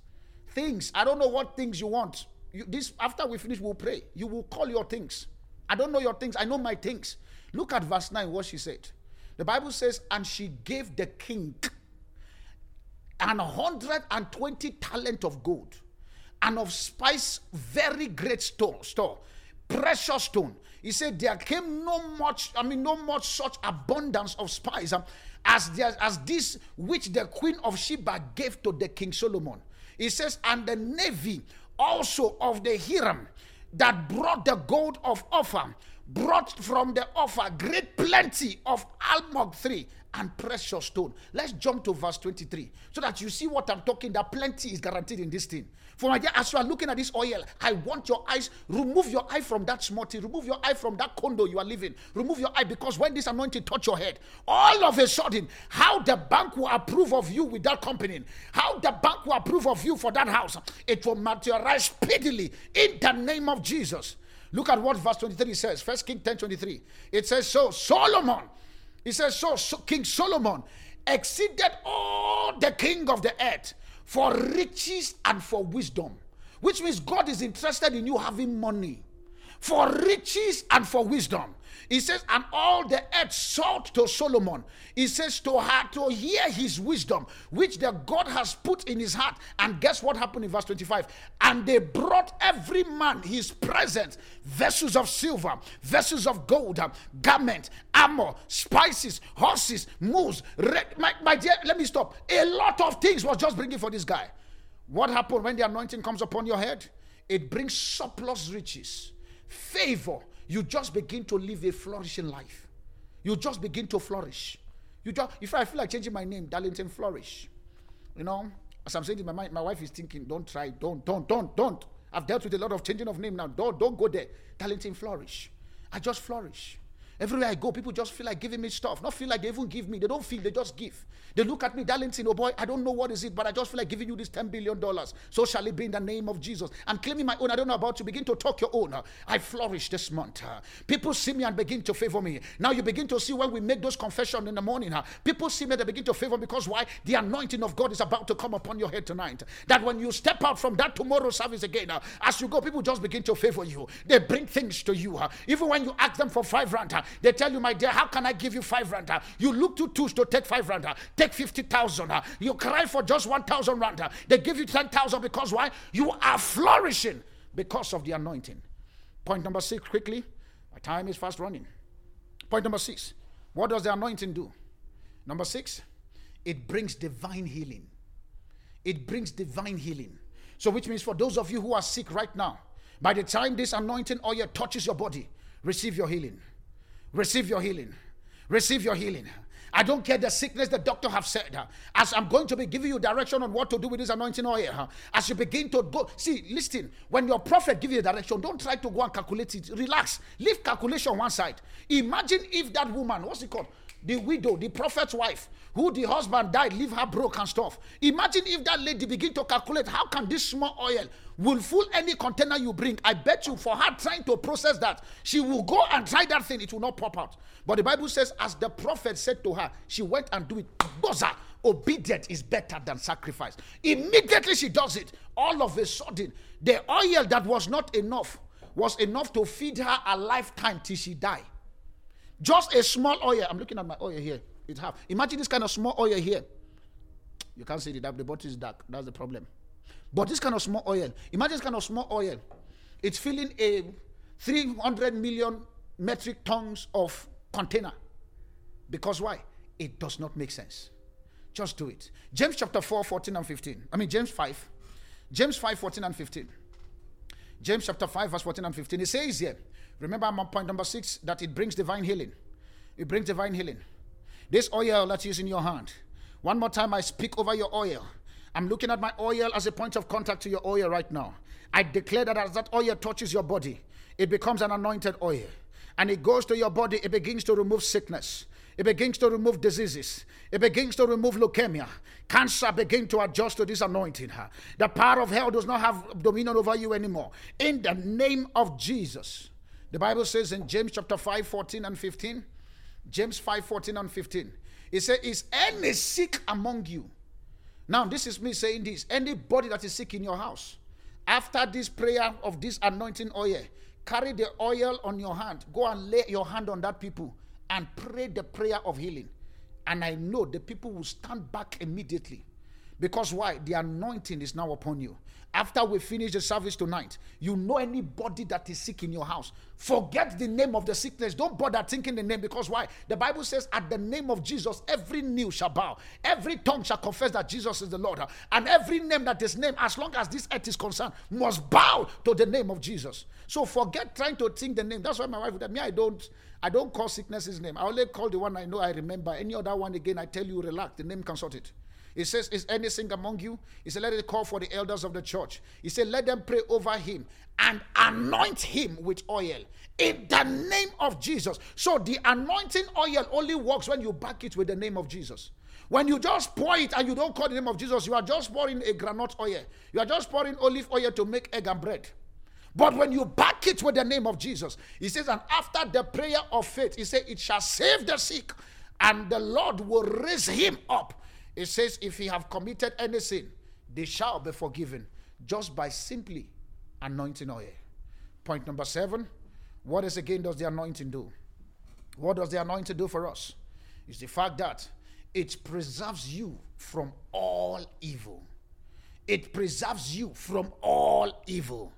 Things. I don't know what things you want. You, this after we finish, we'll pray. You will call your things. I don't know your things. I know my things. Look at verse nine, what she said. The Bible says, and she gave the king an hundred and twenty talent of gold and of spice, very great store, store, precious stone. He said, there came no much, I mean, no much such abundance of spice um, as, there, as this which the Queen of Sheba gave to the King Solomon. He says, and the navy also of the Hiram that brought the gold of Ophir, brought from the offer great plenty of almug three and precious stone. Let's jump to verse twenty-three so that you see what I'm talking, that plenty is guaranteed in this thing. For my dear, as you are looking at this oil, I want your eyes, remove your eye from that smutty, remove your eye from that condo you are living, remove your eye, because when this anointing touch your head, all of a sudden, how the bank will approve of you with that company, how the bank will approve of you for that house, it will materialize speedily in the name of Jesus. Look at what verse twenty-three says. First Kings ten twenty-three. It says, so Solomon, it says, so, so King Solomon exceeded all the king of the earth for riches and for wisdom. Which means God is interested in you having money. for riches and for wisdom. He says, and all the earth sought to Solomon. He says, to her, to hear his wisdom, which the God has put in his heart. And guess what happened in verse twenty-five? And they brought every man his presents, vessels of silver, vessels of gold, garments, armor, spices, horses, mules. My, my dear, let me stop. A lot of things was just bringing for this guy. What happened when the anointing comes upon your head? It brings surplus riches, favor. You just begin to live a flourishing life. You just begin to flourish. You just, if I feel like changing my name, Darlington Flourish. You know, as I'm saying in my mind, my wife is thinking, don't try, don't, don't, don't, don't. I've dealt with a lot of changing of name now. Don't, don't go there. Darlington Flourish. I just flourish. Everywhere I go, people just feel like giving me stuff. Not feel like they even give me. They don't feel, they just give. They look at me, Darlington, oh boy, I don't know what is it, but I just feel like giving you this ten billion dollars. So shall it be in the name of Jesus. I'm claiming my own. I don't know about you. Begin to talk your own. I flourish this month. People see me and begin to favor me. Now you begin to see when we make those confessions in the morning. People see me, they begin to favor me because why? The anointing of God is about to come upon your head tonight. That when you step out from that tomorrow service again, as you go, people just begin to favor you. They bring things to you. Even when you ask them for five rand, they tell you, my dear, how can I give you five rand? You look to twos to take five rand. Take fifty thousand. You cry for just one thousand rand. They give you ten thousand because why? You are flourishing because of the anointing. Point number six, quickly. My time is fast running. Point number six. What does the anointing do? Number six, it brings divine healing. It brings divine healing. So which means for those of you who are sick right now, by the time this anointing oil touches your body, receive your healing. Receive your healing. Receive your healing. I don't care the sickness the doctor have said. Uh, as I'm going to be giving you direction on what to do with this anointing oil. Uh, as you begin to go. See, listen. When your prophet gives you the direction, don't try to go and calculate it. Relax. Leave calculation one side. Imagine if that woman, what's it called? The widow, the prophet's wife, who the husband died, leave her broke and stuff. Imagine if that lady begin to calculate, how can this small oil will fool any container you bring? I bet you for her trying to process that, she will go and try that thing. It will not pop out. But the Bible says, as the prophet said to her, she went and do it. Boza, obedience is better than sacrifice. Immediately she does it. All of a sudden, the oil that was not enough was enough to feed her a lifetime till she died. Just a small oil. I'm looking at my oil here. It have. Imagine this kind of small oil here. You can't see it. The bottle is dark. That's the problem. But this kind of small oil. Imagine this kind of small oil. It's filling a three hundred million metric tons of container. Because why? It does not make sense. Just do it. James chapter four, fourteen and fifteen. I mean, James five. James five, fourteen and fifteen. James chapter five, verse fourteen and fifteen. It says here, remember my point number six, that it brings divine healing. It brings divine healing. This oil that is in your hand. One more time, I speak over your oil. I'm looking at my oil as a point of contact to your oil right now. I declare that as that oil touches your body, it becomes an anointed oil. And it goes to your body, it begins to remove sickness. It begins to remove diseases. It begins to remove leukemia. Cancer begins to adjust to this anointing. The power of hell does not have dominion over you anymore. In the name of Jesus. The Bible says in James chapter five, fourteen and fifteen, James five, fourteen and fifteen, it says, is any sick among you? Now, this is me saying this. Anybody that is sick in your house, after this prayer of this anointing oil, carry the oil on your hand. Go and lay your hand on that people and pray the prayer of healing. And I know the people will stand back immediately. Because why? The anointing is now upon you. After we finish the service tonight, you know anybody that is sick in your house. Forget the name of the sickness. Don't bother thinking the name, because why? The Bible says, at the name of Jesus, every knee shall bow. Every tongue shall confess that Jesus is the Lord. And every name that is named, as long as this earth is concerned, must bow to the name of Jesus. So forget trying to think the name. That's why my wife would tell me, I don't, I don't call sicknesses name. I only call the one I know I remember. Any other one again, I tell you, relax. The name can sort it. It says, is anything among you? He said, let it call for the elders of the church. He said, let them pray over him and anoint him with oil in the name of Jesus. So the anointing oil only works when you back it with the name of Jesus. When you just pour it and you don't call the name of Jesus, you are just pouring a granite oil. You are just pouring olive oil to make egg and bread. But when you back it with the name of Jesus, he says, and after the prayer of faith, he said, it shall save the sick, and the Lord will raise him up. It says, if he have committed any sin, they shall be forgiven, just by simply anointing oil. Point number seven, What is again does the anointing do? What does the anointing do for us? It's the fact that it preserves you from all evil. It preserves you from all evil.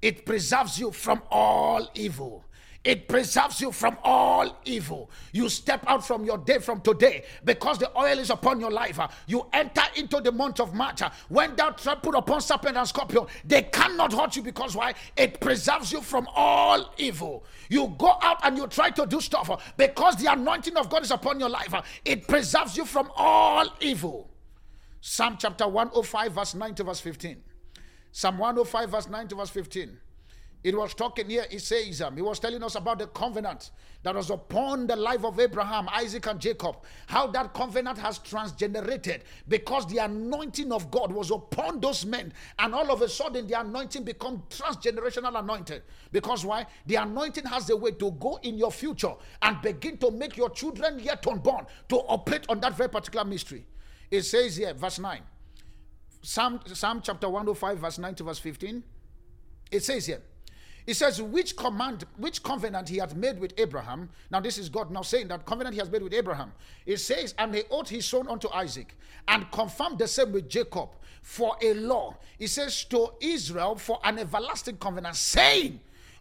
It preserves you from all evil. It preserves you from all evil. You step out from your day from today because the oil is upon your life. You enter into the month of March. When thou trample upon serpent and scorpion, they cannot hurt you, because why? It preserves you from all evil. You go out and you try to do stuff because the anointing of God is upon your life. It preserves you from all evil. Psalm chapter one oh five verse nine to verse fifteen. Psalm one oh five verse nine to verse fifteen. It was talking here, it says, um, he was telling us about the covenant that was upon the life of Abraham, Isaac, and Jacob. How that covenant has transgenerated because the anointing of God was upon those men. And all of a sudden, the anointing become transgenerational anointed. Because why? The anointing has a way to go in your future and begin to make your children yet unborn to operate on that very particular mystery. It says here, verse nine. Psalm, Psalm chapter one oh five, verse nine to verse fifteen. It says here, it says, which command, which covenant he had made with Abraham. Now this is God now saying that covenant he has made with Abraham. It says, and he oath his son unto Isaac, and confirmed the same with Jacob for a law. It says, to Israel for an everlasting covenant, saying,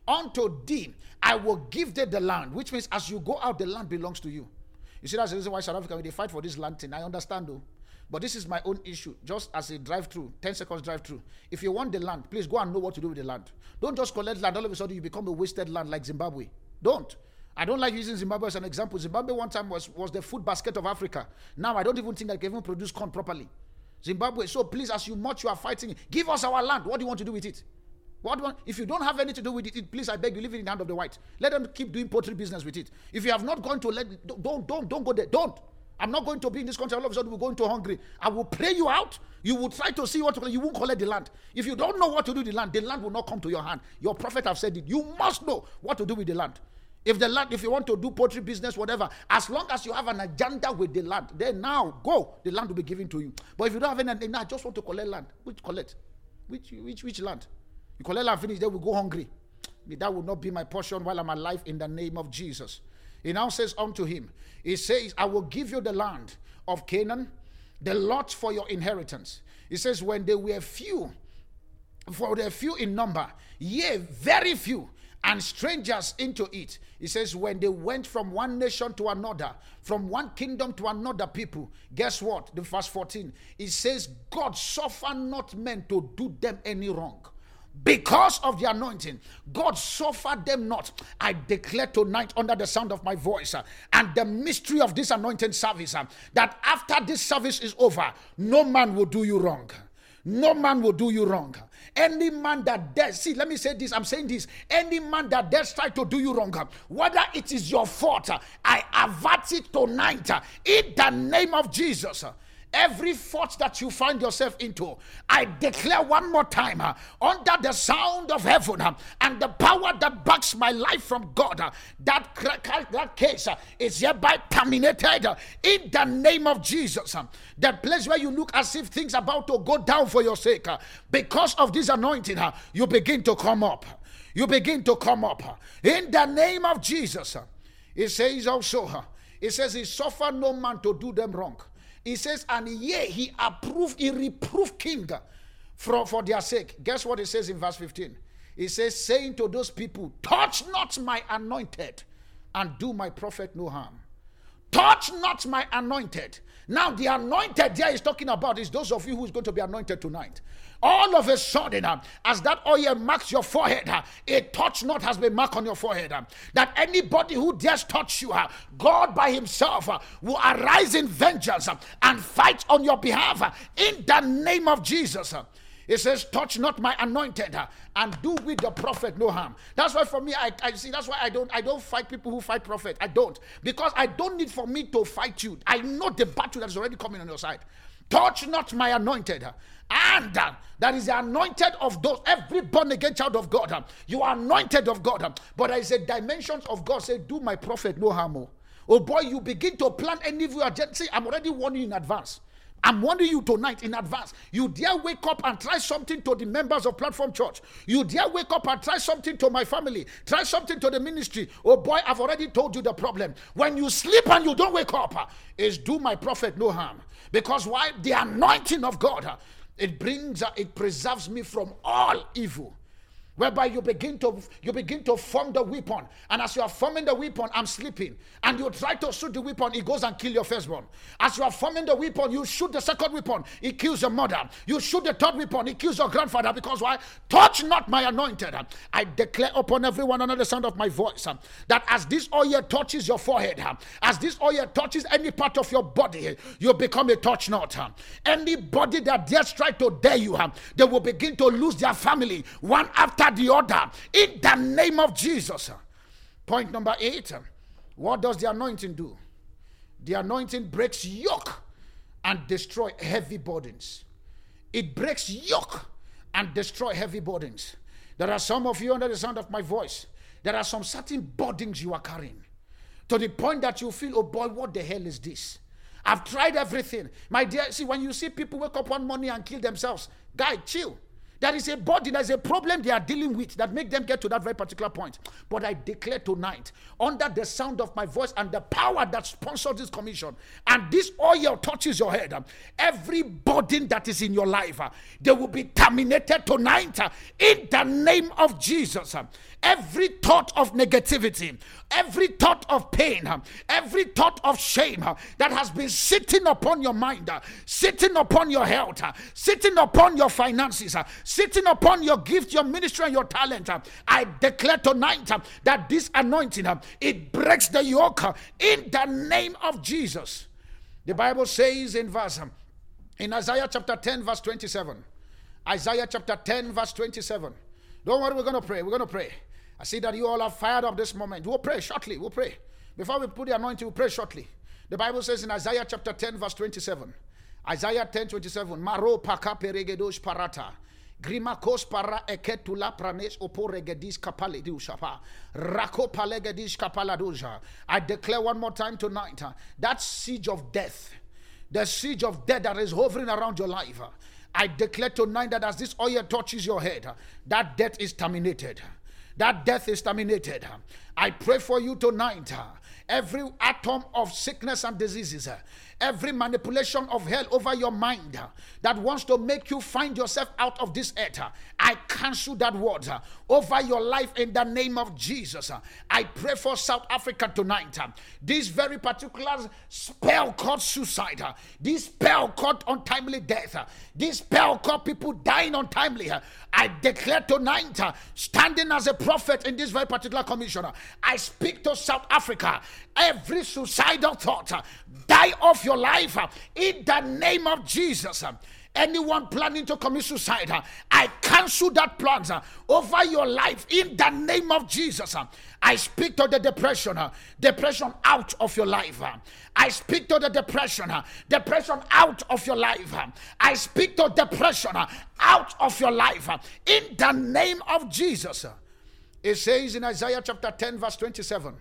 unto thee I will give thee the land. Which means as you go out, the land belongs to you. You see, that's the reason why South Africa, they fight for this land thing. I understand though. But this is my own issue, just as a drive-through, ten seconds drive-through. If you want the land, please go and know what to do with the land. Don't just collect land, all of a sudden you become a wasted land like Zimbabwe. Don't. I don't like using Zimbabwe as an example. Zimbabwe one time was, was the food basket of Africa. Now I don't even think I can even produce corn properly. Zimbabwe, so please, as you much you are fighting, give us our land. What do you want to do with it? What one, if you don't have anything to do with it, it, please, I beg you, leave it in the hand of the white. Let them keep doing poultry business with it. If you have not gone to let, don't, don't, don't go there, don't. I'm not going to be in this country. All of a sudden, we're going to Hungary. I will pray you out. You will try to see what to, you won't collect the land. If you don't know what to do with the land, the land will not come to your hand. Your prophet have said it. You must know what to do with the land. If the land, if you want to do poultry business, whatever, as long as you have an agenda with the land, then now go. The land will be given to you. But if you don't have anything, now I just want to collect land. Which collect? Which which which land? You collect land, finish, then we go hungry. That will not be my portion while I'm alive in the name of Jesus. He now says unto him, he says, I will give you the land of Canaan, the lot for your inheritance. He says, when they were few, for they were few in number, yea, very few, and strangers into it. He says, when they went from one nation to another, from one kingdom to another people, guess what? The verse fourteen, it says, God suffer not men to do them any wrong. Because of the anointing, God suffered them not. I declare tonight under the sound of my voice uh, and the mystery of this anointing service uh, that after this service is over, no man will do you wrong. No man will do you wrong. Any man that dares, see, let me say this, I'm saying this, any man that dares try to do you wrong, whether it is your fault, uh, I avert it tonight uh, in the name of Jesus. Uh, Every fault that you find yourself into, I declare one more time, uh, under the sound of heaven uh, and the power that backs my life from God, uh, that, cra- that case uh, is hereby terminated uh, in the name of Jesus. Uh, the place where you look as if things are about to go down for your sake, uh, because of this anointing, uh, you begin to come up. You begin to come up uh, in the name of Jesus. Uh, it says also, uh, it says, he suffered no man to do them wrong. He says, and yea, he approved, he reproved king for, for their sake. Guess what it says in verse fifteen? It says, saying to those people, touch not my anointed, and do my prophet no harm. Touch not my anointed. Now the anointed there is talking about is those of you who is going to be anointed tonight. All of a sudden, uh, as that oil marks your forehead, uh, a touch knot has been marked on your forehead. Uh, that anybody who dares touch you, uh, God by himself uh, will arise in vengeance uh, and fight on your behalf uh, in the name of Jesus. Uh. It says, touch not my anointed uh, and do with the prophet no harm. That's why for me, I, I see, that's why I don't I don't fight people who fight prophet. I don't. Because I don't need for me to fight you. I know the battle that is already coming on your side. Touch not my anointed. And uh, that is the anointed of those, every born again child of God. Uh, you are anointed of God. Uh, but there is a dimensions of God say, do my prophet no harm. Oh, oh boy, you begin to plan any of your agency. I'm already warning you in advance. I'm warning you tonight in advance. You dare wake up and try something to the members of Platform Church. You dare wake up and try something to my family. Try something to the ministry. Oh boy, I've already told you the problem. When you sleep and you don't wake up, is do my prophet no harm. Because why? The anointing of God, it brings, it preserves me from all evil. Whereby you begin to you begin to form the weapon, and as you are forming the weapon, I'm sleeping, and you try to shoot the weapon, it goes and kills your firstborn. As you are forming the weapon, you shoot the second weapon, it kills your mother. You shoot the third weapon, it kills your grandfather. Because why? Touch not my anointed. I declare upon everyone under the sound of my voice that as this oil touches your forehead, as this oil touches any part of your body, you become a touch not. Anybody that dares try to dare you, they will begin to lose their family one after the order in the name of Jesus. Point number eight. What does the anointing do? The anointing breaks yoke and destroy heavy burdens. It breaks yoke and destroy heavy burdens. There are some of you under the sound of my voice. There are some certain burdens you are carrying to the point that you feel, oh boy, what the hell is this? I've tried everything. My dear, see, when you see people wake up one morning and kill themselves, guy, chill. There is a body, there is a problem they are dealing with that make them get to that very particular point. But I declare tonight, under the sound of my voice and the power that sponsors this commission, and this oil touches your head, every burden that is in your life, they will be terminated tonight in the name of Jesus. Every thought of negativity, every thought of pain, every thought of shame that has been sitting upon your mind, sitting upon your health, sitting upon your finances, sitting upon your gift, your ministry, and your talent, I declare tonight that this anointing, it breaks the yoke in the name of Jesus. The Bible says in verse, in Isaiah chapter ten, verse twenty-seven. Isaiah chapter ten, verse twenty-seven. Don't worry, we're going to pray. We're going to pray. I see that you all are fired up this moment. We'll pray shortly. We'll pray. Before we put the anointing, we'll pray shortly. The Bible says in Isaiah chapter ten, verse twenty-seven. Isaiah ten, twenty-seven. Maro paka peregedosh parata. Grimakos para eketula pranes oporegedis kapalidusha. Rako palegedis kapaladuja. I declare one more time tonight, uh, that siege of death, the siege of death that is hovering around your life, uh, I declare tonight that as this oil touches your head, uh, that death is terminated. That death is terminated. I pray for you tonight. Every atom of sickness and diseases, every manipulation of hell over your mind that wants to make you find yourself out of this earth, I cancel that word over your life in the name of Jesus. I pray for South Africa tonight. This very particular spell called suicide, this spell called untimely death, this spell called people dying untimely, I declare tonight, standing as a prophet in this very particular commission, I speak to South Africa. Every suicidal thought, uh, die off your life uh, in the name of Jesus. Uh, anyone planning to commit suicide, uh, I cancel that plan uh, over your life in the name of Jesus. Uh, I speak to the depression, uh, depression out of your life. Uh, I speak to the depression, uh, depression out of your life. Uh, I speak to depression uh, out of your life uh, in the name of Jesus. Uh, it says in Isaiah chapter ten, verse twenty-seven.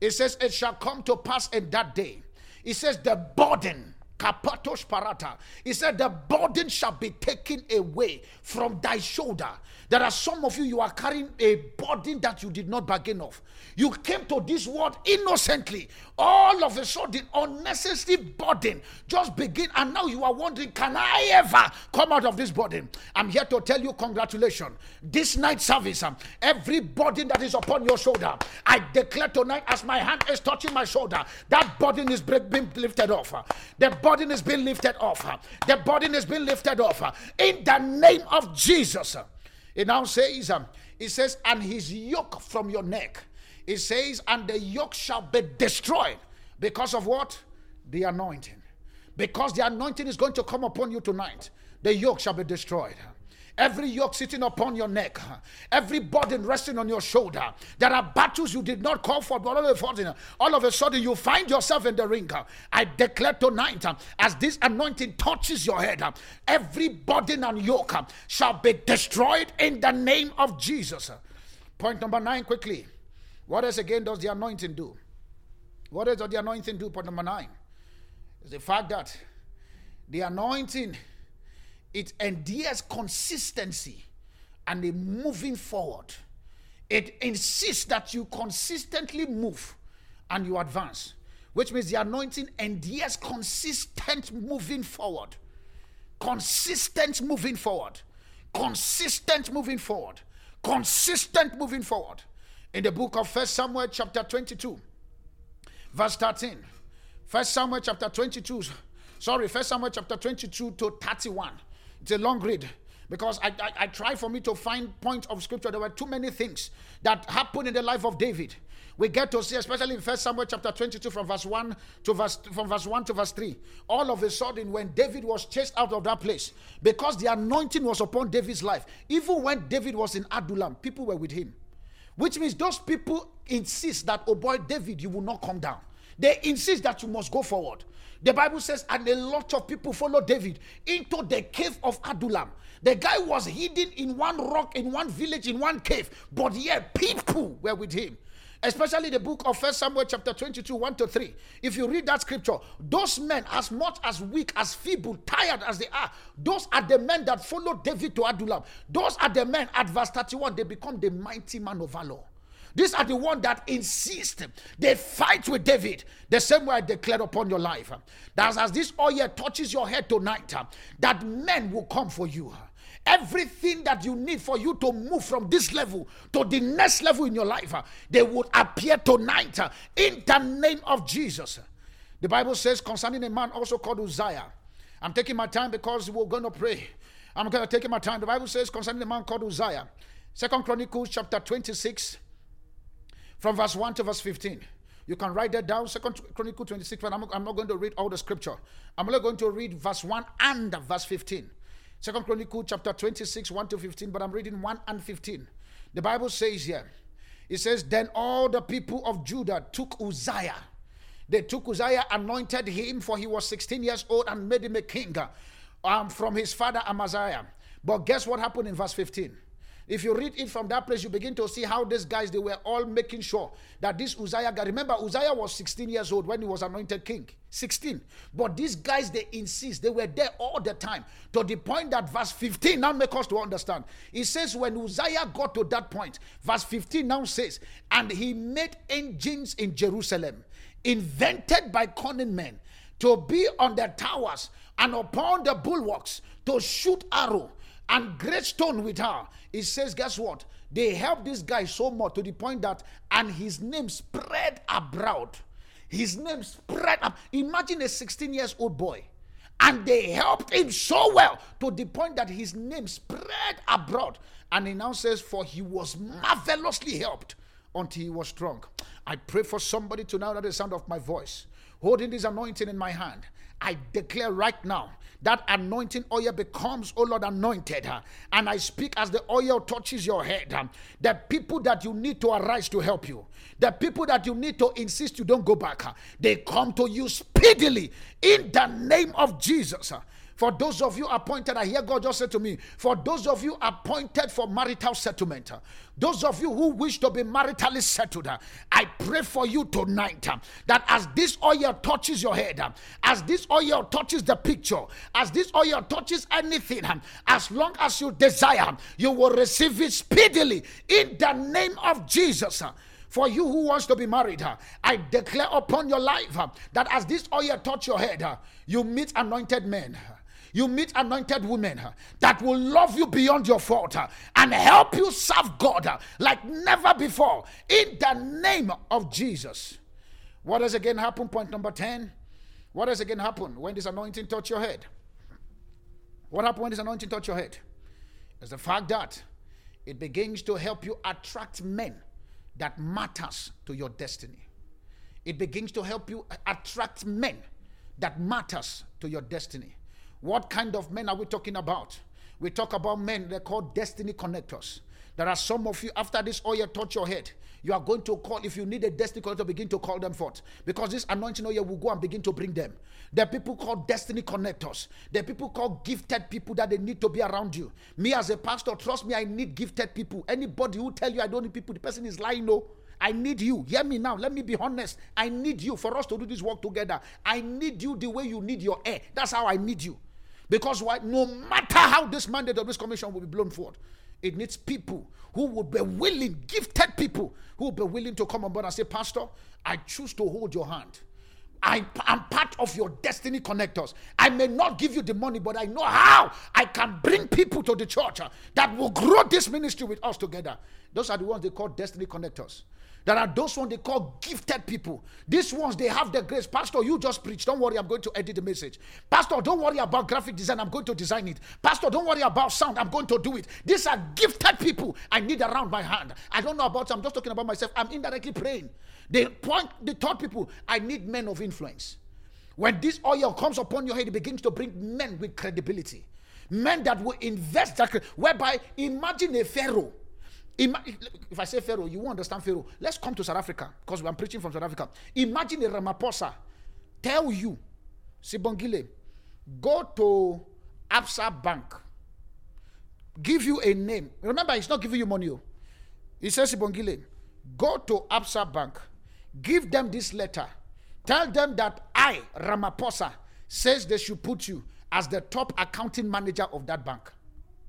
It says, it shall come to pass in that day. It says, the burden, kapatos parata. It said, the burden shall be taken away from thy shoulder. There are some of you, you are carrying a burden that you did not bargain of. You came to this world innocently. All of a sudden, unnecessary burden just begin, and now you are wondering, can I ever come out of this burden? I'm here to tell you, congratulations. This night service, every burden that is upon your shoulder, I declare tonight, as my hand is touching my shoulder, that burden is being lifted off. The burden is being lifted off. The burden is being lifted off. In the name of Jesus. It now says, um, it says, and his yoke from your neck. It says, and the yoke shall be destroyed. Because of what? The anointing. Because the anointing is going to come upon you tonight. The yoke shall be destroyed. Every yoke sitting upon your neck, every burden resting on your shoulder. There are battles you did not call for, but all of a sudden, all of a sudden you find yourself in the ring. I declare tonight, as this anointing touches your head, every burden and yoke shall be destroyed in the name of Jesus. Point number nine, quickly. What else again does the anointing do? What else does the anointing do? Point number nine is the fact that The anointing, it endears consistency and a moving forward. It insists that you consistently move and you advance, which means the anointing endears consistent moving forward. Consistent moving forward. Consistent moving forward. Consistent moving forward. In the book of First Samuel chapter twenty-two, verse thirteen. First Samuel chapter twenty-two. Sorry, First Samuel chapter twenty-two to thirty-one. It's a long read, because I, I, I try for me to find points of scripture. There were too many things that happened in the life of David. We get to see, especially in First Samuel chapter twenty-two, from verse one to verse from verse one to verse three. All of a sudden, when David was chased out of that place, because the anointing was upon David's life, even when David was in Adullam, people were with him. Which means those people insist that, oh boy, David, you will not come down. They insist that you must go forward. The Bible says, and a lot of people followed David into the cave of Adullam. The guy was hidden in one rock, in one village, in one cave, but yet people were with him. Especially the book of First Samuel chapter twenty-two, one to three. If you read that scripture, those men, as much as weak, as feeble, tired as they are, those are the men that followed David to Adullam. Those are the men, at verse thirty-one, they become the mighty man of valor. These are the ones that insist. They fight with David. The same way I declare upon your life, that as this oil touches your head tonight, that men will come for you. Everything that you need for you to move from this level to the next level in your life, they would appear tonight in the name of Jesus. The Bible says concerning a man also called Uzziah. I'm taking my time because we're going to pray. I'm going to take my time. The Bible says concerning a man called Uzziah. Second Chronicles chapter twenty-six. From verse one to verse fifteen. You can write that down. Second Chronicles twenty-six. But I'm, I'm not going to read all the scripture. I'm only going to read verse one and verse fifteen. Second Chronicles chapter twenty-six, one to fifteen. But I'm reading one and fifteen. The Bible says here. It says, then all the people of Judah took Uzziah. They took Uzziah, anointed him, for he was sixteen years old, and made him a king um, from his father Amaziah. But guess what happened in verse fifteen? If you read it from that place, you begin to see how these guys, they were all making sure that this Uzziah guy, remember Uzziah was sixteen years old when he was anointed king, sixteen. But these guys, they insist, they were there all the time, to the point that verse fifteen now makes us to understand. It says when Uzziah got to that point, verse fifteen now says, and he made engines in Jerusalem, invented by cunning men, to be on the towers and upon the bulwarks, to shoot arrow and great stone with her. It says, guess what? They helped this guy so much to the point that, and his name spread abroad. His name spread up. Imagine a sixteen years old boy. And they helped him so well to the point that his name spread abroad. And he now says, for he was marvelously helped until he was strong. I pray for somebody to now hear the sound of my voice, holding this anointing in my hand. I declare right now that anointing oil becomes, oh Lord, anointed. Huh? And I speak as the oil touches your head. Huh? The people that you need to arise to help you, the people that you need to insist you don't go back, huh? They come to you speedily in the name of Jesus. Huh? For those of you appointed, I hear God just say to me, for those of you appointed for marital settlement, uh, those of you who wish to be maritally settled, uh, I pray for you tonight uh, that as this oil touches your head, uh, as this oil touches the picture, as this oil touches anything, uh, as long as you desire, you will receive it speedily in the name of Jesus. Uh, For you who wants to be married, huh, I declare upon your life huh, that as this oil touch your head, huh, you meet anointed men. Huh, you meet anointed women huh, that will love you beyond your fault huh, and help you serve God huh, like never before in the name of Jesus. What does again happen? Point number ten. What does again happen when this anointing touch your head? What happened when this anointing touch your head? Is the fact that it begins to help you attract men that matters to your destiny. It begins to help you attract men that matters to your destiny. What kind of men are we talking about? We talk about men, they're called destiny connectors. There are some of you, after this oil touch your head, you are going to call, if you need a destiny connector, begin to call them forth. Because this anointing oil will go and begin to bring them. There are people called destiny connectors. There are people called gifted people that they need to be around you. Me as a pastor, trust me, I need gifted people. Anybody who tell you I don't need people, the person is lying, no. I need you. Hear me now. Let me be honest. I need you for us to do this work together. I need you the way you need your air. That's how I need you. Because why? No matter how this mandate of this commission will be blown forward, it needs people who would be willing, gifted people who would be willing to come on board and say, Pastor, I choose to hold your hand. I am part of your destiny connectors. I may not give you the money, but I know how I can bring people to the church that will grow this ministry with us together. Those are the ones they call destiny connectors. There are those ones they call gifted people. These ones, they have the grace. Pastor, you just preach. Don't worry, I'm going to edit the message. Pastor, don't worry about graphic design. I'm going to design it. Pastor, don't worry about sound. I'm going to do it. These are gifted people I need around my hand. I don't know about you. I'm just talking about myself. I'm indirectly praying. They point, they taught people, I need men of influence. When this oil comes upon your head, it begins to bring men with credibility. Men that will invest, that, whereby imagine a Pharaoh. If I say Pharaoh, you won't understand Pharaoh. Let's come to South Africa, because I'm preaching from South Africa. Imagine a Ramaphosa tell you, Sibongile, go to Absa Bank, give you a name. Remember, he's not giving you money. He says, Sibongile, go to Absa Bank, give them this letter, tell them that I, Ramaphosa, says they should put you as the top accounting manager of that bank.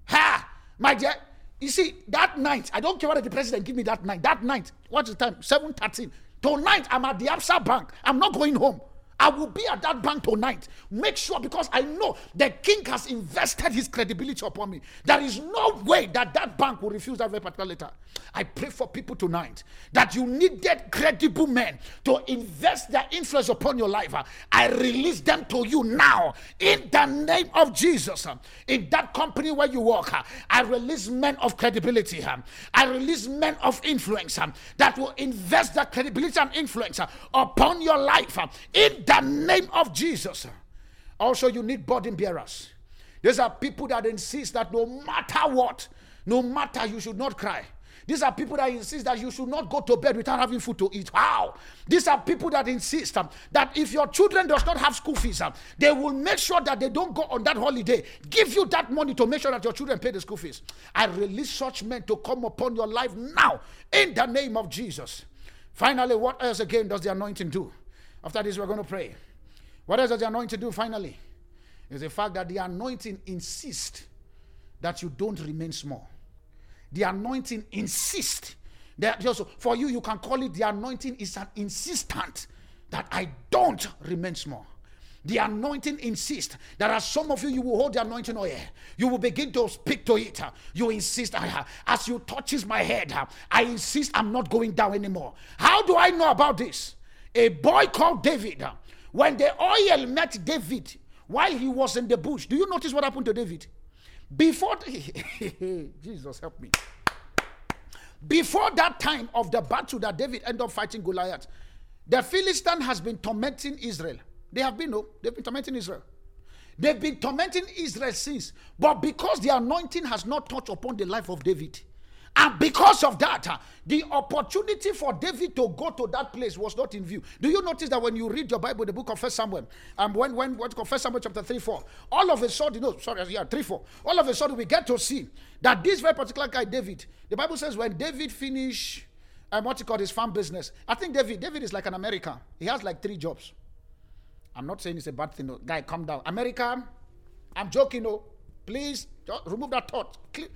Ha! My dear. You see, that night, I don't care what the president give me that night. That night, what's the time? seven thirteen. Tonight, I'm at the Absa Bank. I'm not going home. I will be at that bank tonight. Make sure, because I know the king has invested his credibility upon me. There is no way that that bank will refuse that very particular letter. I pray for people tonight that you needed credible men to invest their influence upon your life. I release them to you now in the name of Jesus. In that company where you work, I release men of credibility. I release men of influence that will invest their credibility and influence upon your life. In the name of Jesus. Also, you need burden bearers. These are people that insist that no matter what, no matter, you should not cry. These are people that insist that you should not go to bed without having food to eat. How? These are people that insist um, that if your children does not have school fees, um, they will make sure that they don't go on that holiday. Give you that money to make sure that your children pay the school fees. I release such men to come upon your life now in the name of Jesus. Finally, what else again does the anointing do? After this, we're going to pray. What else does the anointing do finally? Is the fact that the anointing insists that you don't remain small. The anointing insists that just for you, you can call it the anointing is an insistent that I don't remain small. The anointing insists. There are some of you, you will hold the anointing oil. You will begin to speak to it. You insist, as you touches my head, I insist I'm not going down anymore. How do I know about this? A boy called David, when the oil met David while he was in the bush, do you notice what happened to David? Before, Jesus help me. Before that time of the battle that David ended up fighting Goliath, the Philistine has been tormenting Israel. They have been, no, they've been tormenting Israel. They've been tormenting Israel since. But because the anointing has not touched upon the life of David, and because of that, the opportunity for David to go to that place was not in view. Do you notice that when you read your Bible, the book of First Samuel, and um, when when what First Samuel chapter three, four, all of a sudden, no, sorry, yeah, three, four, all of a sudden we get to see that this very particular guy, David, the Bible says when David finished, um, what he called his farm business, I think David, David is like an American. He has like three jobs. I'm not saying it's a bad thing. No. Guy, calm down. America, I'm joking, no. Please, just remove that thought. Click.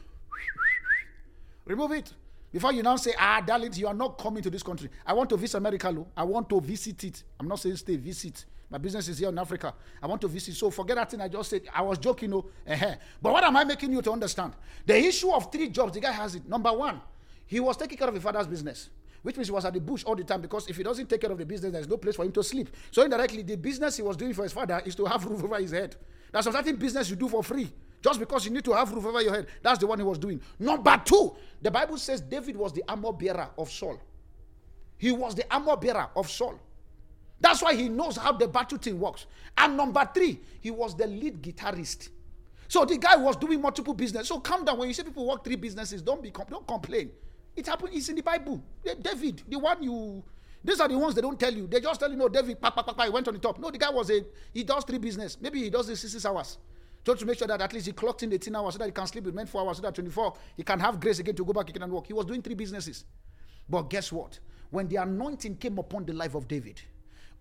Remove it. Before you now say, ah, darling, you are not coming to this country. I want to visit America, Lou. I want to visit it. I'm not saying stay, visit. My business is here in Africa. I want to visit. So forget that thing I just said. I was joking, Lou. Uh-huh. But what am I making you to understand? The issue of three jobs, the guy has it. Number one, he was taking care of his father's business, which means he was at the bush all the time, because if he doesn't take care of the business, there's no place for him to sleep. So indirectly, the business he was doing for his father is to have roof over his head. That's a certain business you do for free. Just because you need to have roof over your head, that's the one he was doing. Number two, the Bible says David was the armor bearer of Saul. He was the armor bearer of Saul. That's why he knows how the battle thing works. And number three, he was the lead guitarist. So the guy was doing multiple business. So calm down. When you see people work three businesses, don't be don't complain. It happened. It's in the Bible. David, the one you, these are the ones they don't tell you. They just tell you, no, David, pa, pa, pa, pa, he went on the top. No, the guy was a, he does three business. Maybe he does this six, six hours. Just to make sure that at least he clocked in eighteen hours so that he can sleep with men four hours, so that twenty-four, he can have grace again to go back, he can work. He was doing three businesses. But guess what? When the anointing came upon the life of David,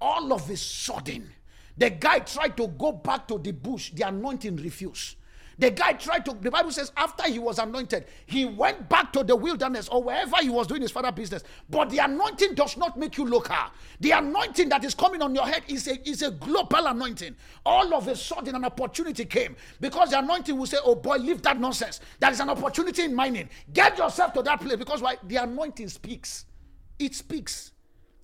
all of a sudden, the guy tried to go back to the bush. The anointing refused. The guy tried to, the Bible says, after he was anointed, he went back to the wilderness or wherever he was doing his father's business. But the anointing does not make you local. The anointing that is coming on your head is a, is a global anointing. All of a sudden, an opportunity came, because the anointing will say, oh boy, leave that nonsense. There is an opportunity in mining. Get yourself to that place, because why? The anointing speaks. It speaks.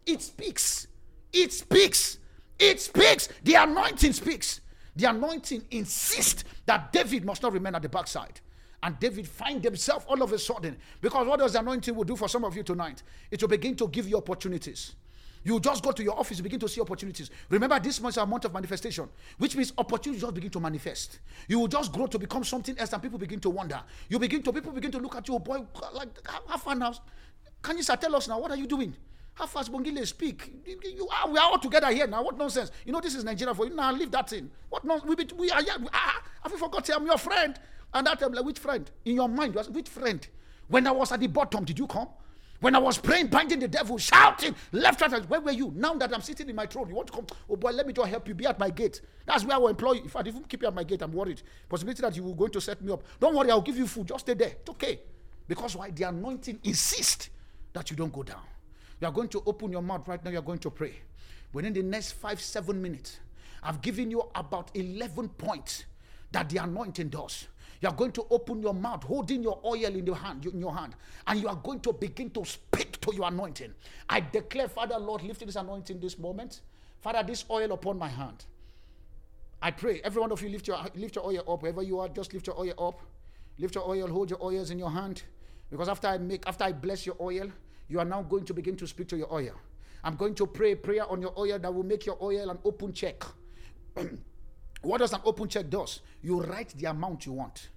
It speaks. It speaks. It speaks. The anointing speaks. The anointing insists that David must not remain at the backside. And David finds himself all of a sudden. Because what does the anointing will do for some of you tonight? It will begin to give you opportunities. You just go to your office, you begin to see opportunities. Remember, this month is a month of manifestation, which means opportunities just begin to manifest. You will just grow to become something else, and people begin to wonder. You begin to, people begin to look at you, oh boy, like, how far now? Can you start, tell us now, what are you doing? How fast Bongile speak? You are, we are all together here now. What nonsense? You know this is Nigeria for you. Now leave that in. What nonsense? We, we are here. We, ah, have you forgotten? I'm your friend. And that time, like, which friend? In your mind, which friend? When I was at the bottom, did you come? When I was praying, binding the devil, shouting, left, right, where were you? Now that I'm sitting in my throne, you want to come? Oh boy, let me just help you. Be at my gate. That's where I will employ you. If I didn't keep you at my gate, I'm worried. Possibility that you were going to set me up. Don't worry, I'll give you food. Just stay there. It's okay. Because why? The anointing insists that you don't go down. You are going to open your mouth right now. You are going to pray. Within the next five, seven minutes, I've given you about eleven points that the anointing does. You are going to open your mouth, holding your oil in your hand, in your hand, and you are going to begin to speak to your anointing. I declare, Father, Lord, lift this anointing this moment. Father, this oil upon my hand. I pray, every one of you, lift your lift your oil up. Wherever you are, just lift your oil up. Lift your oil. Hold your oils in your hand, because after I make, after I bless your oil, you are now going to begin to speak to your oil. I'm going to pray a prayer on your oil that will make your oil an open check. What does an open check does? You write the amount you want.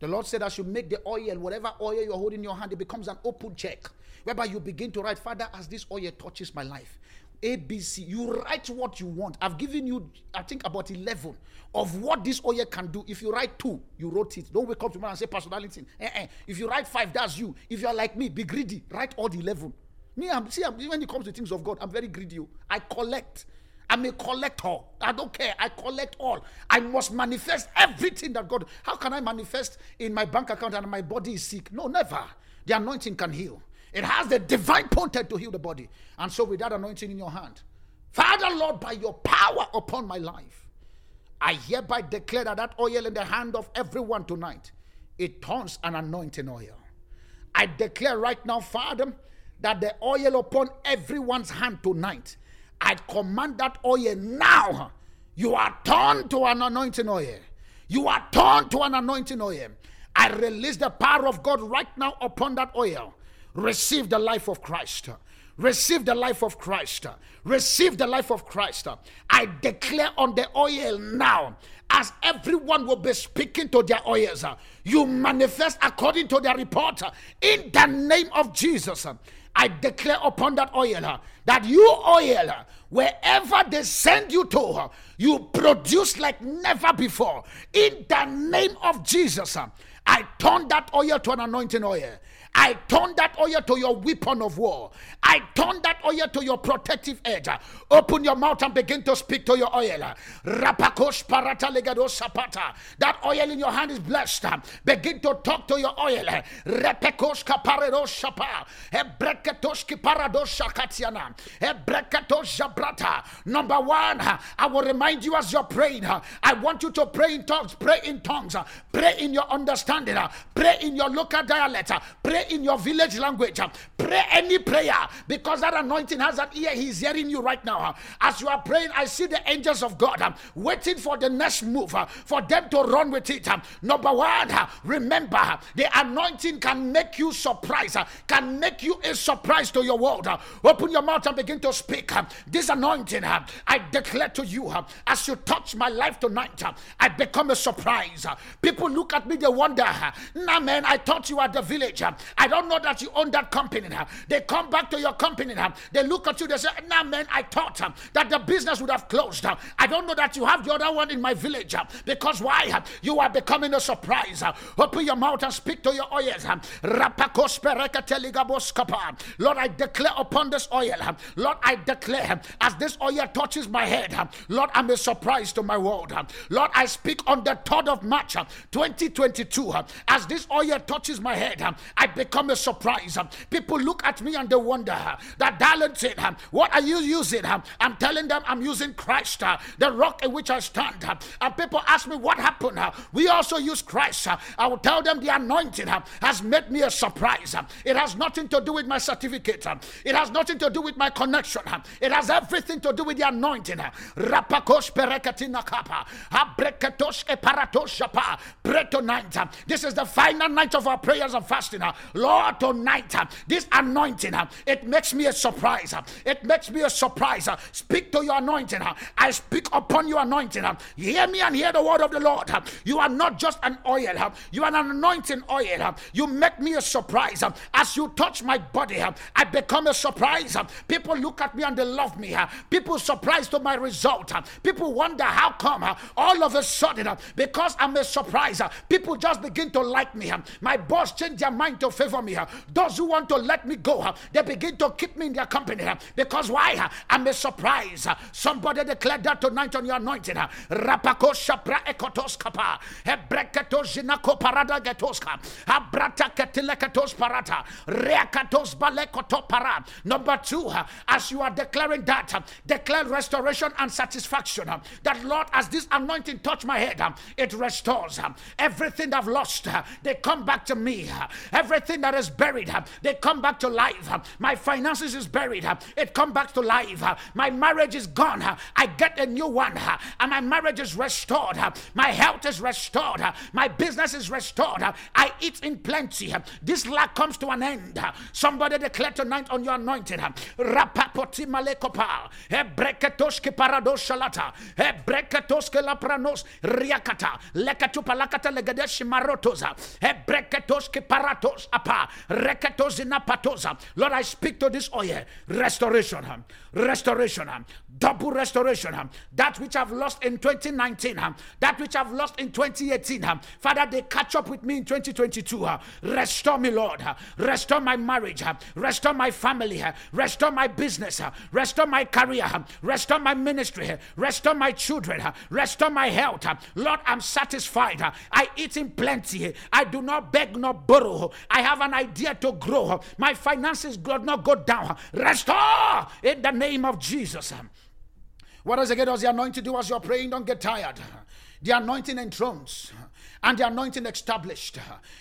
The Lord said, I should make the oil, whatever oil you're holding in your hand, it becomes an open check, whereby you begin to write, Father, as this oil touches my life, A, B, C. You write what you want. I've given you, I think, about eleven of what this oil can do. If you write two, you wrote it. Don't wake up tomorrow and say personality. Eh, eh. If you write five, that's you. If you're like me, be greedy. Write all the eleven. Me, I'm, see, I'm, when it comes to things of God, I'm very greedy. I collect. I'm a collector. I don't care. I collect all. I must manifest everything that God. How can I manifest in my bank account and my body is sick? No, never. The anointing can heal. It has the divine potent to heal the body. And so with that anointing in your hand, Father, Lord, by your power upon my life, I hereby declare that that oil in the hand of everyone tonight, it turns an anointing oil. I declare right now, Father, that the oil upon everyone's hand tonight, I command that oil now. You are turned to an anointing oil. You are turned to an anointing oil. I release the power of God right now upon that oil. Receive the life of Christ. Receive the life of Christ. Receive the life of Christ. I declare on the oil now, as everyone will be speaking to their oils, you manifest according to their report. In the name of Jesus, I declare upon that oil that you oil, wherever they send you to, you produce like never before. In the name of Jesus, I turn that oil to an anointing oil. I turn that oil to your weapon of war. I turn that oil to your protective edge. Open your mouth and begin to speak to your oil. That oil in your hand is blessed. Begin to talk to your oil. Number one, I will remind you as you're praying. I want you to pray in tongues. Pray in tongues. Pray in your understanding. Pray in your local dialect. Pray in your village language. Pray any prayer, because that anointing has an ear. He's hearing you right now. As you are praying, I see the angels of God waiting for the next move, for them to run with it. Number one, remember, the anointing can make you surprise, can make you a surprise to your world. Open your mouth and begin to speak. This anointing, I declare to you, as you touch my life tonight, I become a surprise. People look at me, they wonder, nah man, I thought you were at the village. I don't know that you own that company now. They come back to your company now. They look at you, they say, nah, man, I thought um, that the business would have closed. Um, I don't know that you have the other one in my village. Um, because why? Um, you are becoming a surprise. Um, open your mouth and speak to your oils. Um, Lord, I declare upon this oil. Um, Lord, I declare um, as this oil touches my head. Um, Lord, I'm a surprise to my world. Um, Lord, I speak on the third of March, um, twenty twenty-two. Um, as this oil touches my head, um, I become a surprise. Um, people look at me and they wonder uh, that darling said, um, what are you using? Um, I'm telling them I'm using Christ, uh, the rock in which I stand. Uh, and people ask me what happened. Uh, we also use Christ. Uh, I will tell them the anointing uh, has made me a surprise. Uh, it has nothing to do with my certificate. Uh, it has nothing to do with my connection. Uh, it has everything to do with the anointing. Rapakos perekatina kapa, habreketos eparatos shapa, preto night. This is the final night of our prayers and fasting. Uh, Lord, tonight, uh, this anointing, uh, it makes me a surprise. Uh, it makes me a surprise. Uh, speak to your anointing. Uh, I speak upon your anointing. Uh, hear me and hear the word of the Lord. Uh, you are not just an oil. Uh, you are an anointing oil. Uh, you make me a surprise. Uh, as you touch my body, uh, I become a surprise. Uh, people look at me and they love me. Uh, people surprised to my result. Uh, people wonder how come uh, all of a sudden, uh, because I'm a surprise, uh, people just begin to like me. Uh, my boss changed their mind to favor me. Uh, those who want to let me go, uh, they begin to keep me in their company. Uh, because why? Uh, I'm a surprise. Uh, somebody declared that tonight on your anointing. Uh, number two, uh, as you are declaring that, uh, declare restoration and satisfaction. Uh, that Lord, as this anointing touched my head, uh, it restores uh, everything I've lost. Uh, they come back to me. Uh, everything that is buried, uh, they come back to life. Uh, my finances is buried, uh, it come back to life. Uh, my marriage is gone, uh, I get a new one, uh, and my marriage is restored. Uh, my health is restored. Uh, my business is restored. Uh, I eat in plenty. Uh, this lack comes to an end. Uh, somebody declare tonight on your anointing. Uh, Lord, I speak to this oil. Restoration, restoration, double restoration. That which I've lost in twenty nineteen, that which I've lost in twenty eighteen, Father, they catch up with me in twenty twenty-two. Restore me, Lord. Restore my marriage. Restore my family. Restore my business. Restore my career. Restore my ministry. Restore my children. Restore my health. Lord, I'm satisfied. I eat in plenty. I do not beg nor borrow. I have an idea to grow. My finances do not go down. Restore in the name of Jesus. What does it get? Does the anointing do as you're praying? Don't get tired. The anointing enthrones and the anointing established.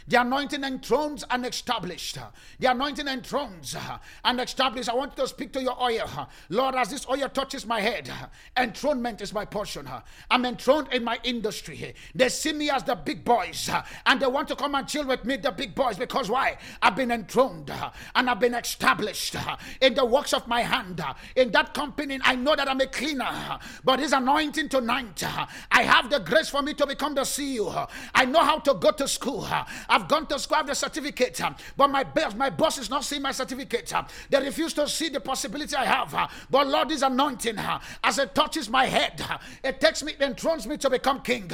The anointing enthrones and established. The anointing enthrones and established. I want you to speak to your oil. Lord, as this oil touches my head, enthronement is my portion. I'm enthroned in my industry. They see me as the big boys and they want to come and chill with me, the big boys, because why? I've been enthroned and I've been established in the works of my hand. In that company, I know that I'm a cleaner, but this anointing tonight, I have the grace for me to become the C E O. I know how to go to school. I've gone to school, I have the certificate, but my boss, my boss is not seeing my certificate. They refuse to see the possibility I have. But Lord, this anointing, as it touches my head, it takes me, enthrones me to become king.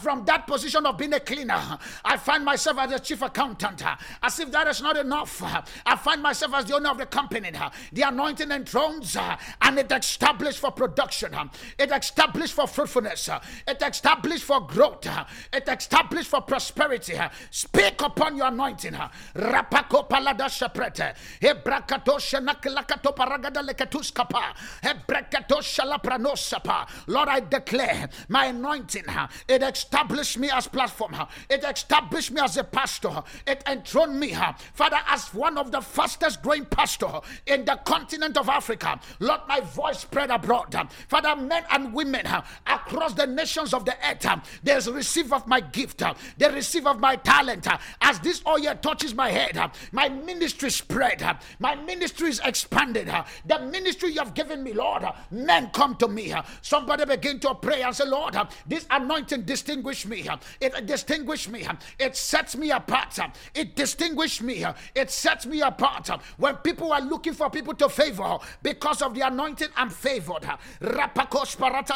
From that position of being a cleaner, I find myself as a chief accountant. As if that is not enough, I find myself as the owner of the company. The anointing enthrones and it established for production. It established for fruitfulness. It established for growth. It established for prosperity. Speak upon your anointing. Rapako palada sheprete. Hebrakato shenaklakato paragada leketuskapa. Hebrakato shalapranosapa. Lord, I declare my anointing. It established me as platform. It established me as a pastor. It enthroned me, Father, as one of the fastest growing pastors in the continent of Africa. Lord, my voice spread abroad. Father, men and women across the nations of the earth, there's receive of my gift. gift, the receiver of my talent. As this oil touches my head, my ministry spread, my ministry is expanded. The ministry you have given me, Lord, men come to me. Somebody begin to pray and say, Lord, this anointing distinguishes me. It distinguishes me. It sets me apart. It distinguishes me. It sets me apart. When people are looking for people to favor, because of the anointing, I'm favored. Rapakos parata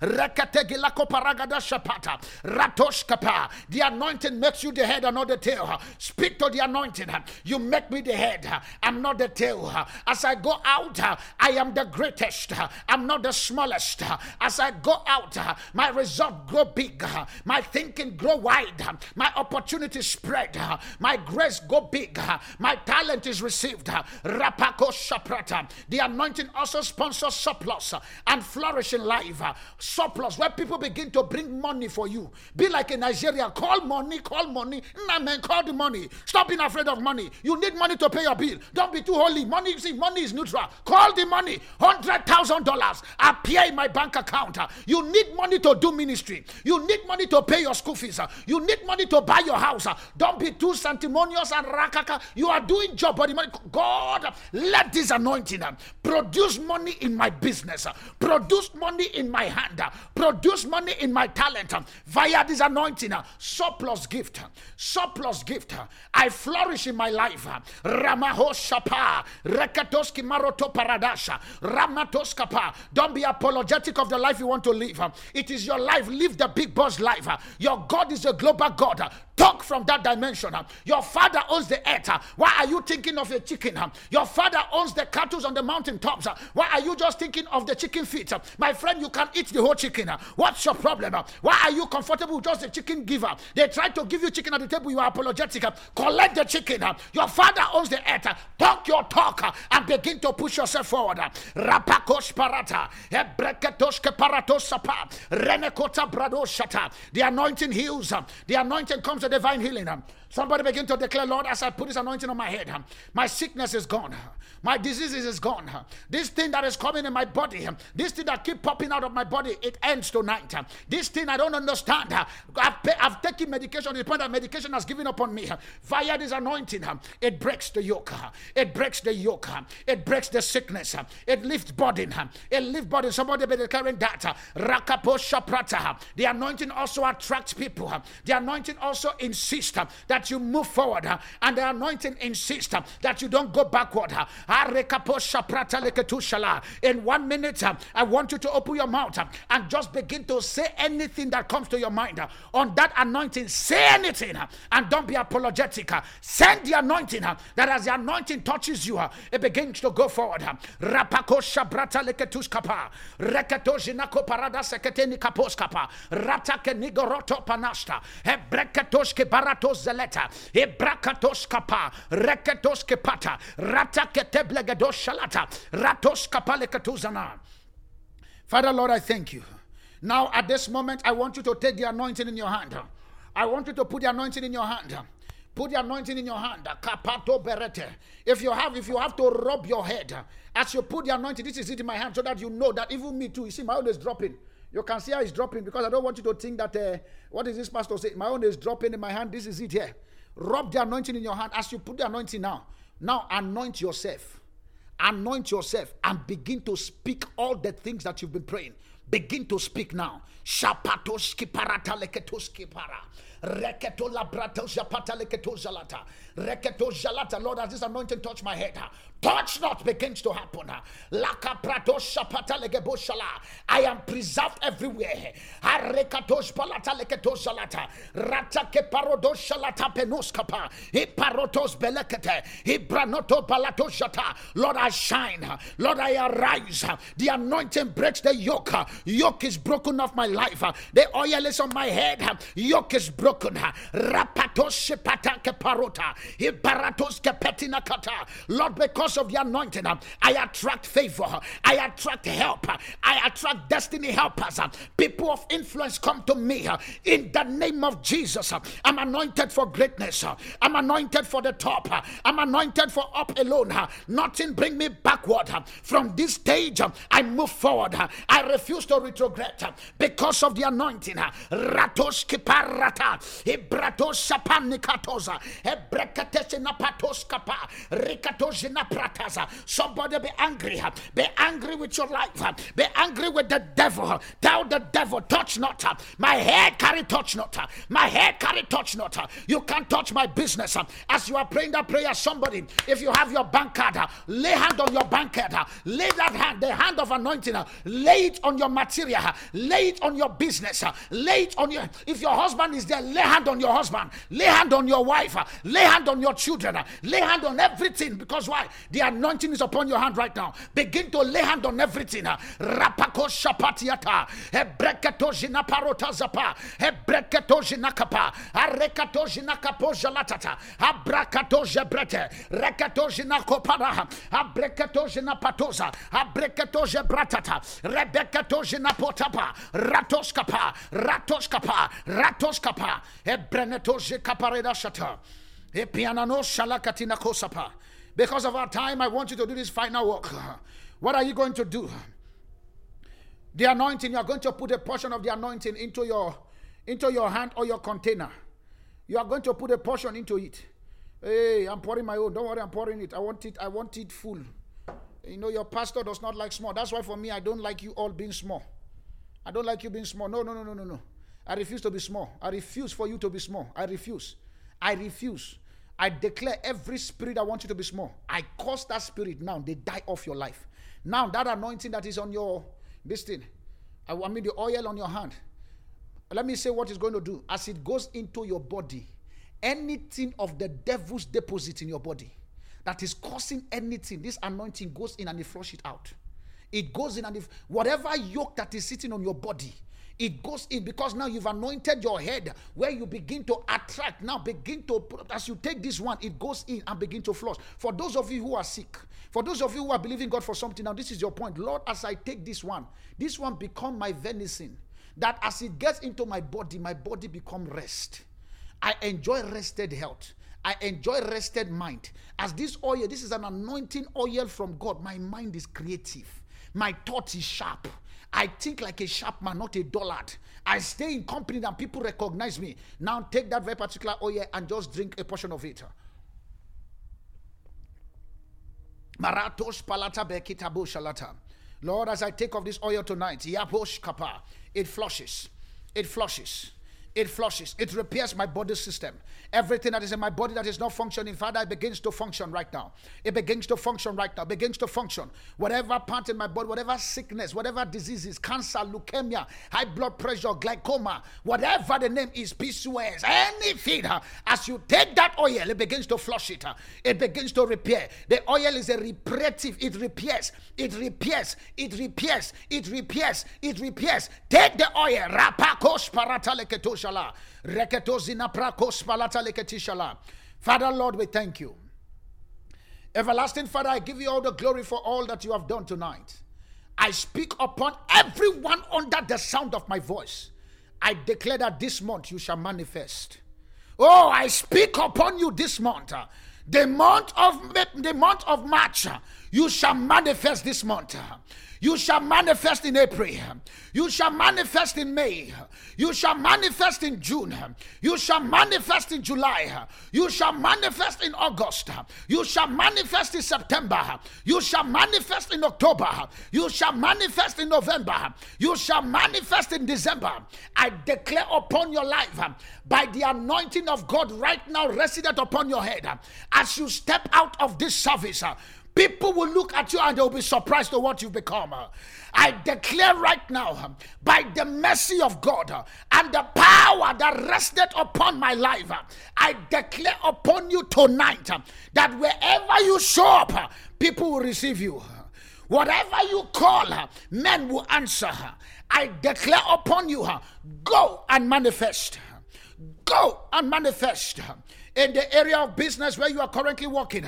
rekategilako paragada shapata ratoshkapa. The anointing makes you the head and not the tail. Speak to the anointing. You make me the head. I'm not the tail. As I go out, I am the greatest. I'm not the smallest. As I go out, my result grow big. My thinking grow wide. My opportunity spread. My grace go big. My talent is received. Rapako shaprata. The anointing also sponsors surplus and flourishing life. Surplus, where people begin to bring money for you. Be like in Nigeria. Call money, call money. Nah, man, call the money. Stop being afraid of money. You need money to pay your bill. Don't be too holy. Money, see, money is neutral. Call the money. one hundred thousand dollars appear in my bank account. You need money to do ministry. You need money to pay your school fees. You need money to buy your house. Don't be too sanctimonious and rakaka. You are doing job, but God, let this anointing produce money in my business. Produce money in my hand. Produce money in my talent. Via this anointing, surplus gift. Surplus gift. I flourish in my life. Ramahoshapa. Rekatoski maroto paradasha. Ramatoskapa. Don't be apologetic of the life you want to live. It is your life. Live the big boss life. Your God is a global God. Talk from that dimension. Your father owns the earth. Why are you thinking of a chicken? Your father owns the cattle on the mountaintops. Why are you just thinking of the chicken feet? My friend, you can eat the whole chicken. What's your problem? Why are you comfortable with just the chicken giver? They try to give you chicken at the table. You are apologetic. Collect the chicken. Your father owns the earth. Talk your talk and begin to push yourself forward. Rapakosh parata. Hebreketoshke paratosapa. Renekota bradoshata. The anointing heals. The anointing comes to divine healing. Somebody begin to declare, Lord, as I put this anointing on my head, my sickness is gone. My diseases is gone. This thing that is coming in my body, this thing that keep popping out of my body, it ends tonight. This thing I don't understand. I've, pay, I've taken medication to the point that medication has given up on me. Via this anointing, it breaks the yoke. It breaks the yoke. It breaks the sickness. It lifts burden. It lifts burden. Somebody be declaring that. Rakaposha prata. The anointing also attracts people. The anointing also insists that you move forward, and the anointing insists that you don't go backward. In one minute, I want you to open your mouth and just begin to say anything that comes to your mind on that anointing. Say anything and don't be apologetic. Send the anointing, that as the anointing touches you, it begins to go forward. Hebracatoskapa, Rekatoskepata, Rataketeblegedoshalata, Ratoskapalekatuzana. Father, Lord, I thank you. Now, at this moment, I want you to take the anointing in your hand. I want you to put the anointing in your hand. Put the anointing in your hand. Kapato berete. If you have, if you have to rub your head, as you put the anointing, this is it in my hand, so that you know that even me too. You see, my own is dropping. You can see how it's dropping, because I don't want you to think that, uh, what is this pastor saying? My own is dropping in my hand. This is it here. Rub the anointing in your hand. As you put the anointing now, now anoint yourself. Anoint yourself and begin to speak all the things that you've been praying. Begin to speak now. Shapatoski parata leketoski para. Reketo labrato zapata leketo zalata. Reketo zalata. Lord, as this anointing touch my head, touch not begins to happen. Laka prato sapata lekebo shala. I am preserved everywhere. Harekatosh palata leketo zalata. Rata ke parodo shalata penoskapa. He parotos belekete. He branoto palato shata. Lord, I shine. Lord, I arise. The anointing breaks the yoke. Yoke is broken off my life. The oil is on my head. Yoke is broken. Rapatos shepata ke parota. He baratos ke petina kata. Lord, because because of the anointing, I attract favor, I attract help, I attract destiny helpers. People of influence come to me in the name of Jesus. I'm anointed for greatness. I'm anointed for the top. I'm anointed for up alone. Nothing bring me backward. From this stage, I move forward. I refuse to retrograde because of the anointing. Ratos kiparata, Ibratos sapanikatosa, Ebrekatesina patoskapa, Rikatosina prataza. Somebody be angry. Be angry with your life. Be angry with the devil. Tell the devil, touch not my head, carry touch not my head, carry touch not. You can't touch my business. As you are praying that prayer, somebody, if you have your bank card, lay hand on your bank card. Lay that hand, the hand of anointing. Lay it on your material. Lay it on your business. Lay it on your. If your husband is there, lay hand on your husband. Lay hand on your wife. Lay hand on your children. Lay hand on everything. Because why? The anointing is upon your hand right now. Begin to lay hand on everything. Rapako shapatiata. Hebreketo jinaparota zapa. Hebreketo jinakapa. Arekato jinakapo jalatata. Abrakato jebrete. Rekato jinakopara. Abrekato jinapatoza. Abrekato jebratata. Rebekato jinapotapa. Ratoskapa. Ratoskapa. Ratoskapa. Hebreneto jekapareda shata. Epianano shalakatina kosapa. Because of our time, I want you to do this final work. What are you going to do? The anointing, you are going to put a portion of the anointing into your into your hand or your container. You are going to put a portion into it. Hey, I'm pouring my own. Don't worry, I'm pouring it. I want it, I want it full. You know, your pastor does not like small. That's why for me, I don't like you all being small. I don't like you being small. No, no, no, no, no, no. I refuse to be small. I refuse for you to be small. I refuse. I refuse. I declare every spirit that wants you to be small, I curse that spirit now. They die off your life. Now that anointing that is on your, this thing, I mean the oil on your hand, let me say what it's going to do. As it goes into your body, anything of the devil's deposit in your body that is causing anything, this anointing goes in and it flushes it out. It goes in and if whatever yoke that is sitting on your body, it goes in, because now you've anointed your head where you begin to attract. Now begin to, as you take this one, it goes in and begin to flush. For those of you who are sick, for those of you who are believing God for something, now this is your point. Lord, as I take this one, this one become my venison. That as it gets into my body, my body become rest. I enjoy rested health. I enjoy rested mind. As this oil, this is an anointing oil from God. My mind is creative. My thought is sharp. I think like a sharp man, not a dullard. I stay in company and people recognize me. Now take that very particular oil and just drink a portion of it. Maratos palata bekitabo shalata. Lord, as I take of this oil tonight, yabosh kapa, it flushes, it flushes. It flushes. It repairs my body system. Everything that is in my body that is not functioning, Father, it begins to function right now. It begins to function right now. It begins to function. Whatever part in my body, whatever sickness, whatever diseases, cancer, leukemia, high blood pressure, glaucoma, whatever the name is, P C O S, anything, as you take that oil, it begins to flush it. It begins to repair. The oil is a reparative. It repairs. It repairs. It repairs. It repairs. It repairs. Take the oil. Rapakos parataleketosh. Father, Lord, we thank you. Everlasting Father, I give you all the glory for all that you have done tonight. I speak upon everyone under the sound of my voice. I declare that this month you shall manifest. Oh, I speak upon you this month. The month of the month of March, you shall manifest this month. You shall manifest in April. You shall manifest in May. You shall manifest in June. You shall manifest in July. You shall manifest in August. You shall manifest in September. You shall manifest in October. You shall manifest in November. You shall manifest in December. I declare upon your life, by the anointing of God right now resident upon your head, as you step out of this service, people will look at you and they'll be surprised at what you've become. I declare right now, by the mercy of God and the power that rested upon my life, I declare upon you tonight that wherever you show up, people will receive you. Whatever you call, men will answer. I declare upon you, go and manifest. Go and manifest. in the area of business where you are currently working,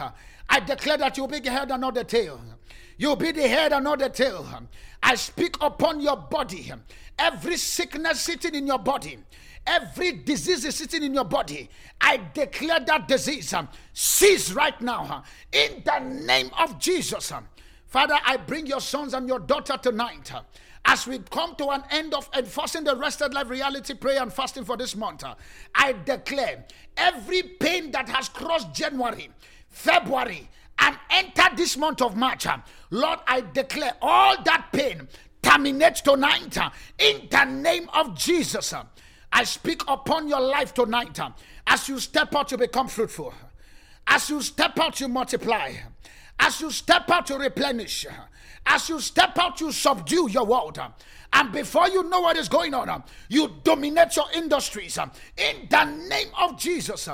I declare that you'll be the head and not the tail. You'll be the head and not the tail. I speak upon your body. Every sickness sitting in your body, every disease is sitting in your body, I declare that disease um, cease right now huh? in the name of Jesus. Huh? Father, I bring your sons and your daughter tonight huh? as we come to an end of enforcing the Rested Life Reality prayer and fasting for this month. Huh? I declare every pain that has crossed January, February, and entered this month of March, huh? Lord, I declare all that pain terminates tonight huh? in the name of Jesus. Huh? I speak upon your life tonight. As you step out, you become fruitful. As you step out, you multiply. As you step out, you replenish. As you step out, you subdue your world. And before you know what is going on, you dominate your industries. In the name of Jesus,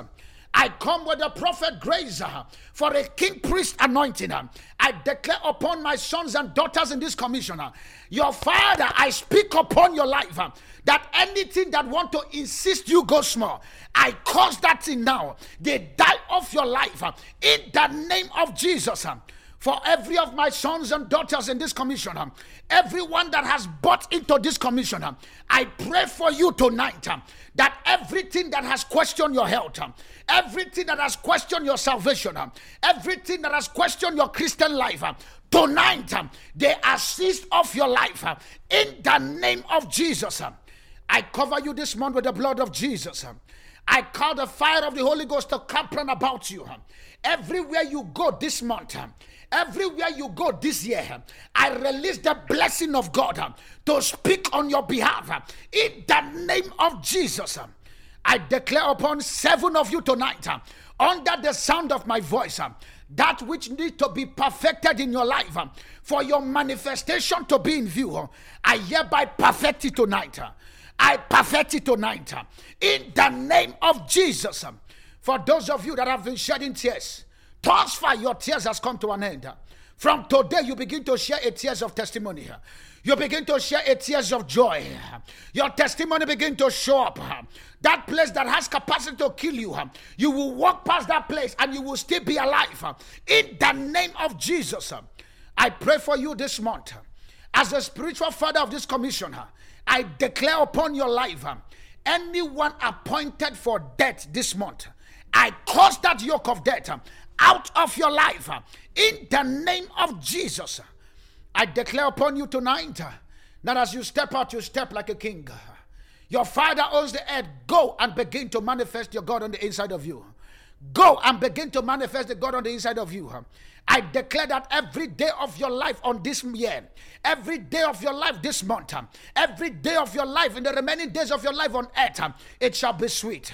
I come with the prophet grace uh, for a king priest anointing. Uh, I declare upon my sons and daughters in this commission, uh, your father, I speak upon your life uh, that anything that want to insist you go small, I cause that thing now. They die off your life uh, in the name of Jesus. Uh, for every of my sons and daughters in this commission, uh, everyone that has bought into this commission, uh, I pray for you tonight uh, that everything that has questioned your health, uh, everything that has questioned your salvation, uh, everything that has questioned your Christian life, uh, tonight uh, they are seized off your life uh, in the name of Jesus. Uh, I cover you this month with the blood of Jesus. Uh, I call the fire of the Holy Ghost to camp round about you. Uh, everywhere you go this month, uh, everywhere you go this year, I release the blessing of God to speak on your behalf. In the name of Jesus, I declare upon seven of you tonight, under the sound of my voice, that which needs to be perfected in your life for your manifestation to be in view, I hereby perfect it tonight. I perfect it tonight. In the name of Jesus, for those of you that have been shedding tears, Transfer your tears has come to an end. From today, you begin to share a tears of testimony. You begin to share a tears of joy. Your testimony begin to show up. That place that has capacity to kill you, you will walk past that place and you will still be alive. In the name of Jesus, I pray for you this month. As a spiritual father of this commission, I declare upon your life, anyone appointed for death this month, I cause that yoke of death out of your life in the name of Jesus. I declare upon you tonight that as you step out, you step like a king. Your father owns the earth. Go and begin to manifest your God on the inside of you. Go and begin to manifest the God on the inside of you. I declare that every day of your life on this year, every day of your life this month, every day of your life in the remaining days of your life on earth, it shall be sweet.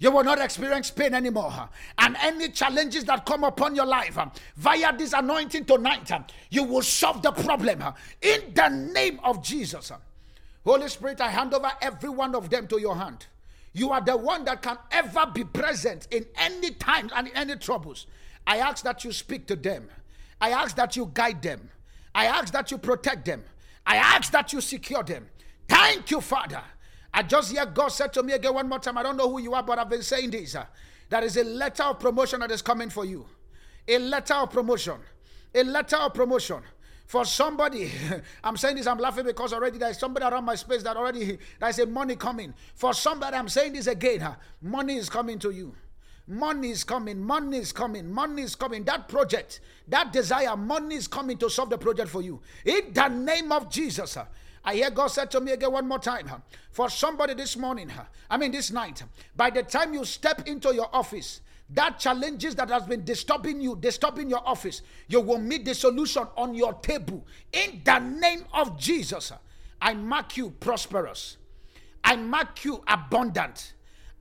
You will not experience pain anymore. And any challenges that come upon your life, via this anointing tonight, you will solve the problem in the name of Jesus. Holy Spirit, I hand over every one of them to your hand. You are the one that can ever be present in any time and in any troubles. I ask that you speak to them. I ask that you guide them. I ask that you protect them. I ask that you secure them. Thank you, Father. I just hear God said to me again one more time, I don't know who you are, but I've been saying this. Uh, there is a letter of promotion that is coming for you. A letter of promotion. A letter of promotion. For somebody, I'm saying this, I'm laughing because already there is somebody around my space that already, there is a money coming. For somebody, I'm saying this again, uh, money is coming to you. Money is coming, money is coming, money is coming. That project, that desire, money is coming to solve the project for you. In the name of Jesus, uh, I hear God said to me again one more time, for somebody this morning, I mean this night, by the time you step into your office, that challenges that has been disturbing you, disturbing your office, you will meet the solution on your table. In the name of Jesus, I mark you prosperous. I mark you abundant.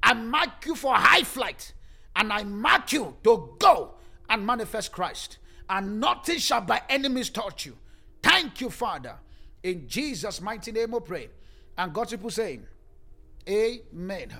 I mark you for high flight. And I mark you to go and manifest Christ. And nothing shall by enemies touch you. Thank you, Father. In Jesus' mighty name we pray. And God's people saying, Amen.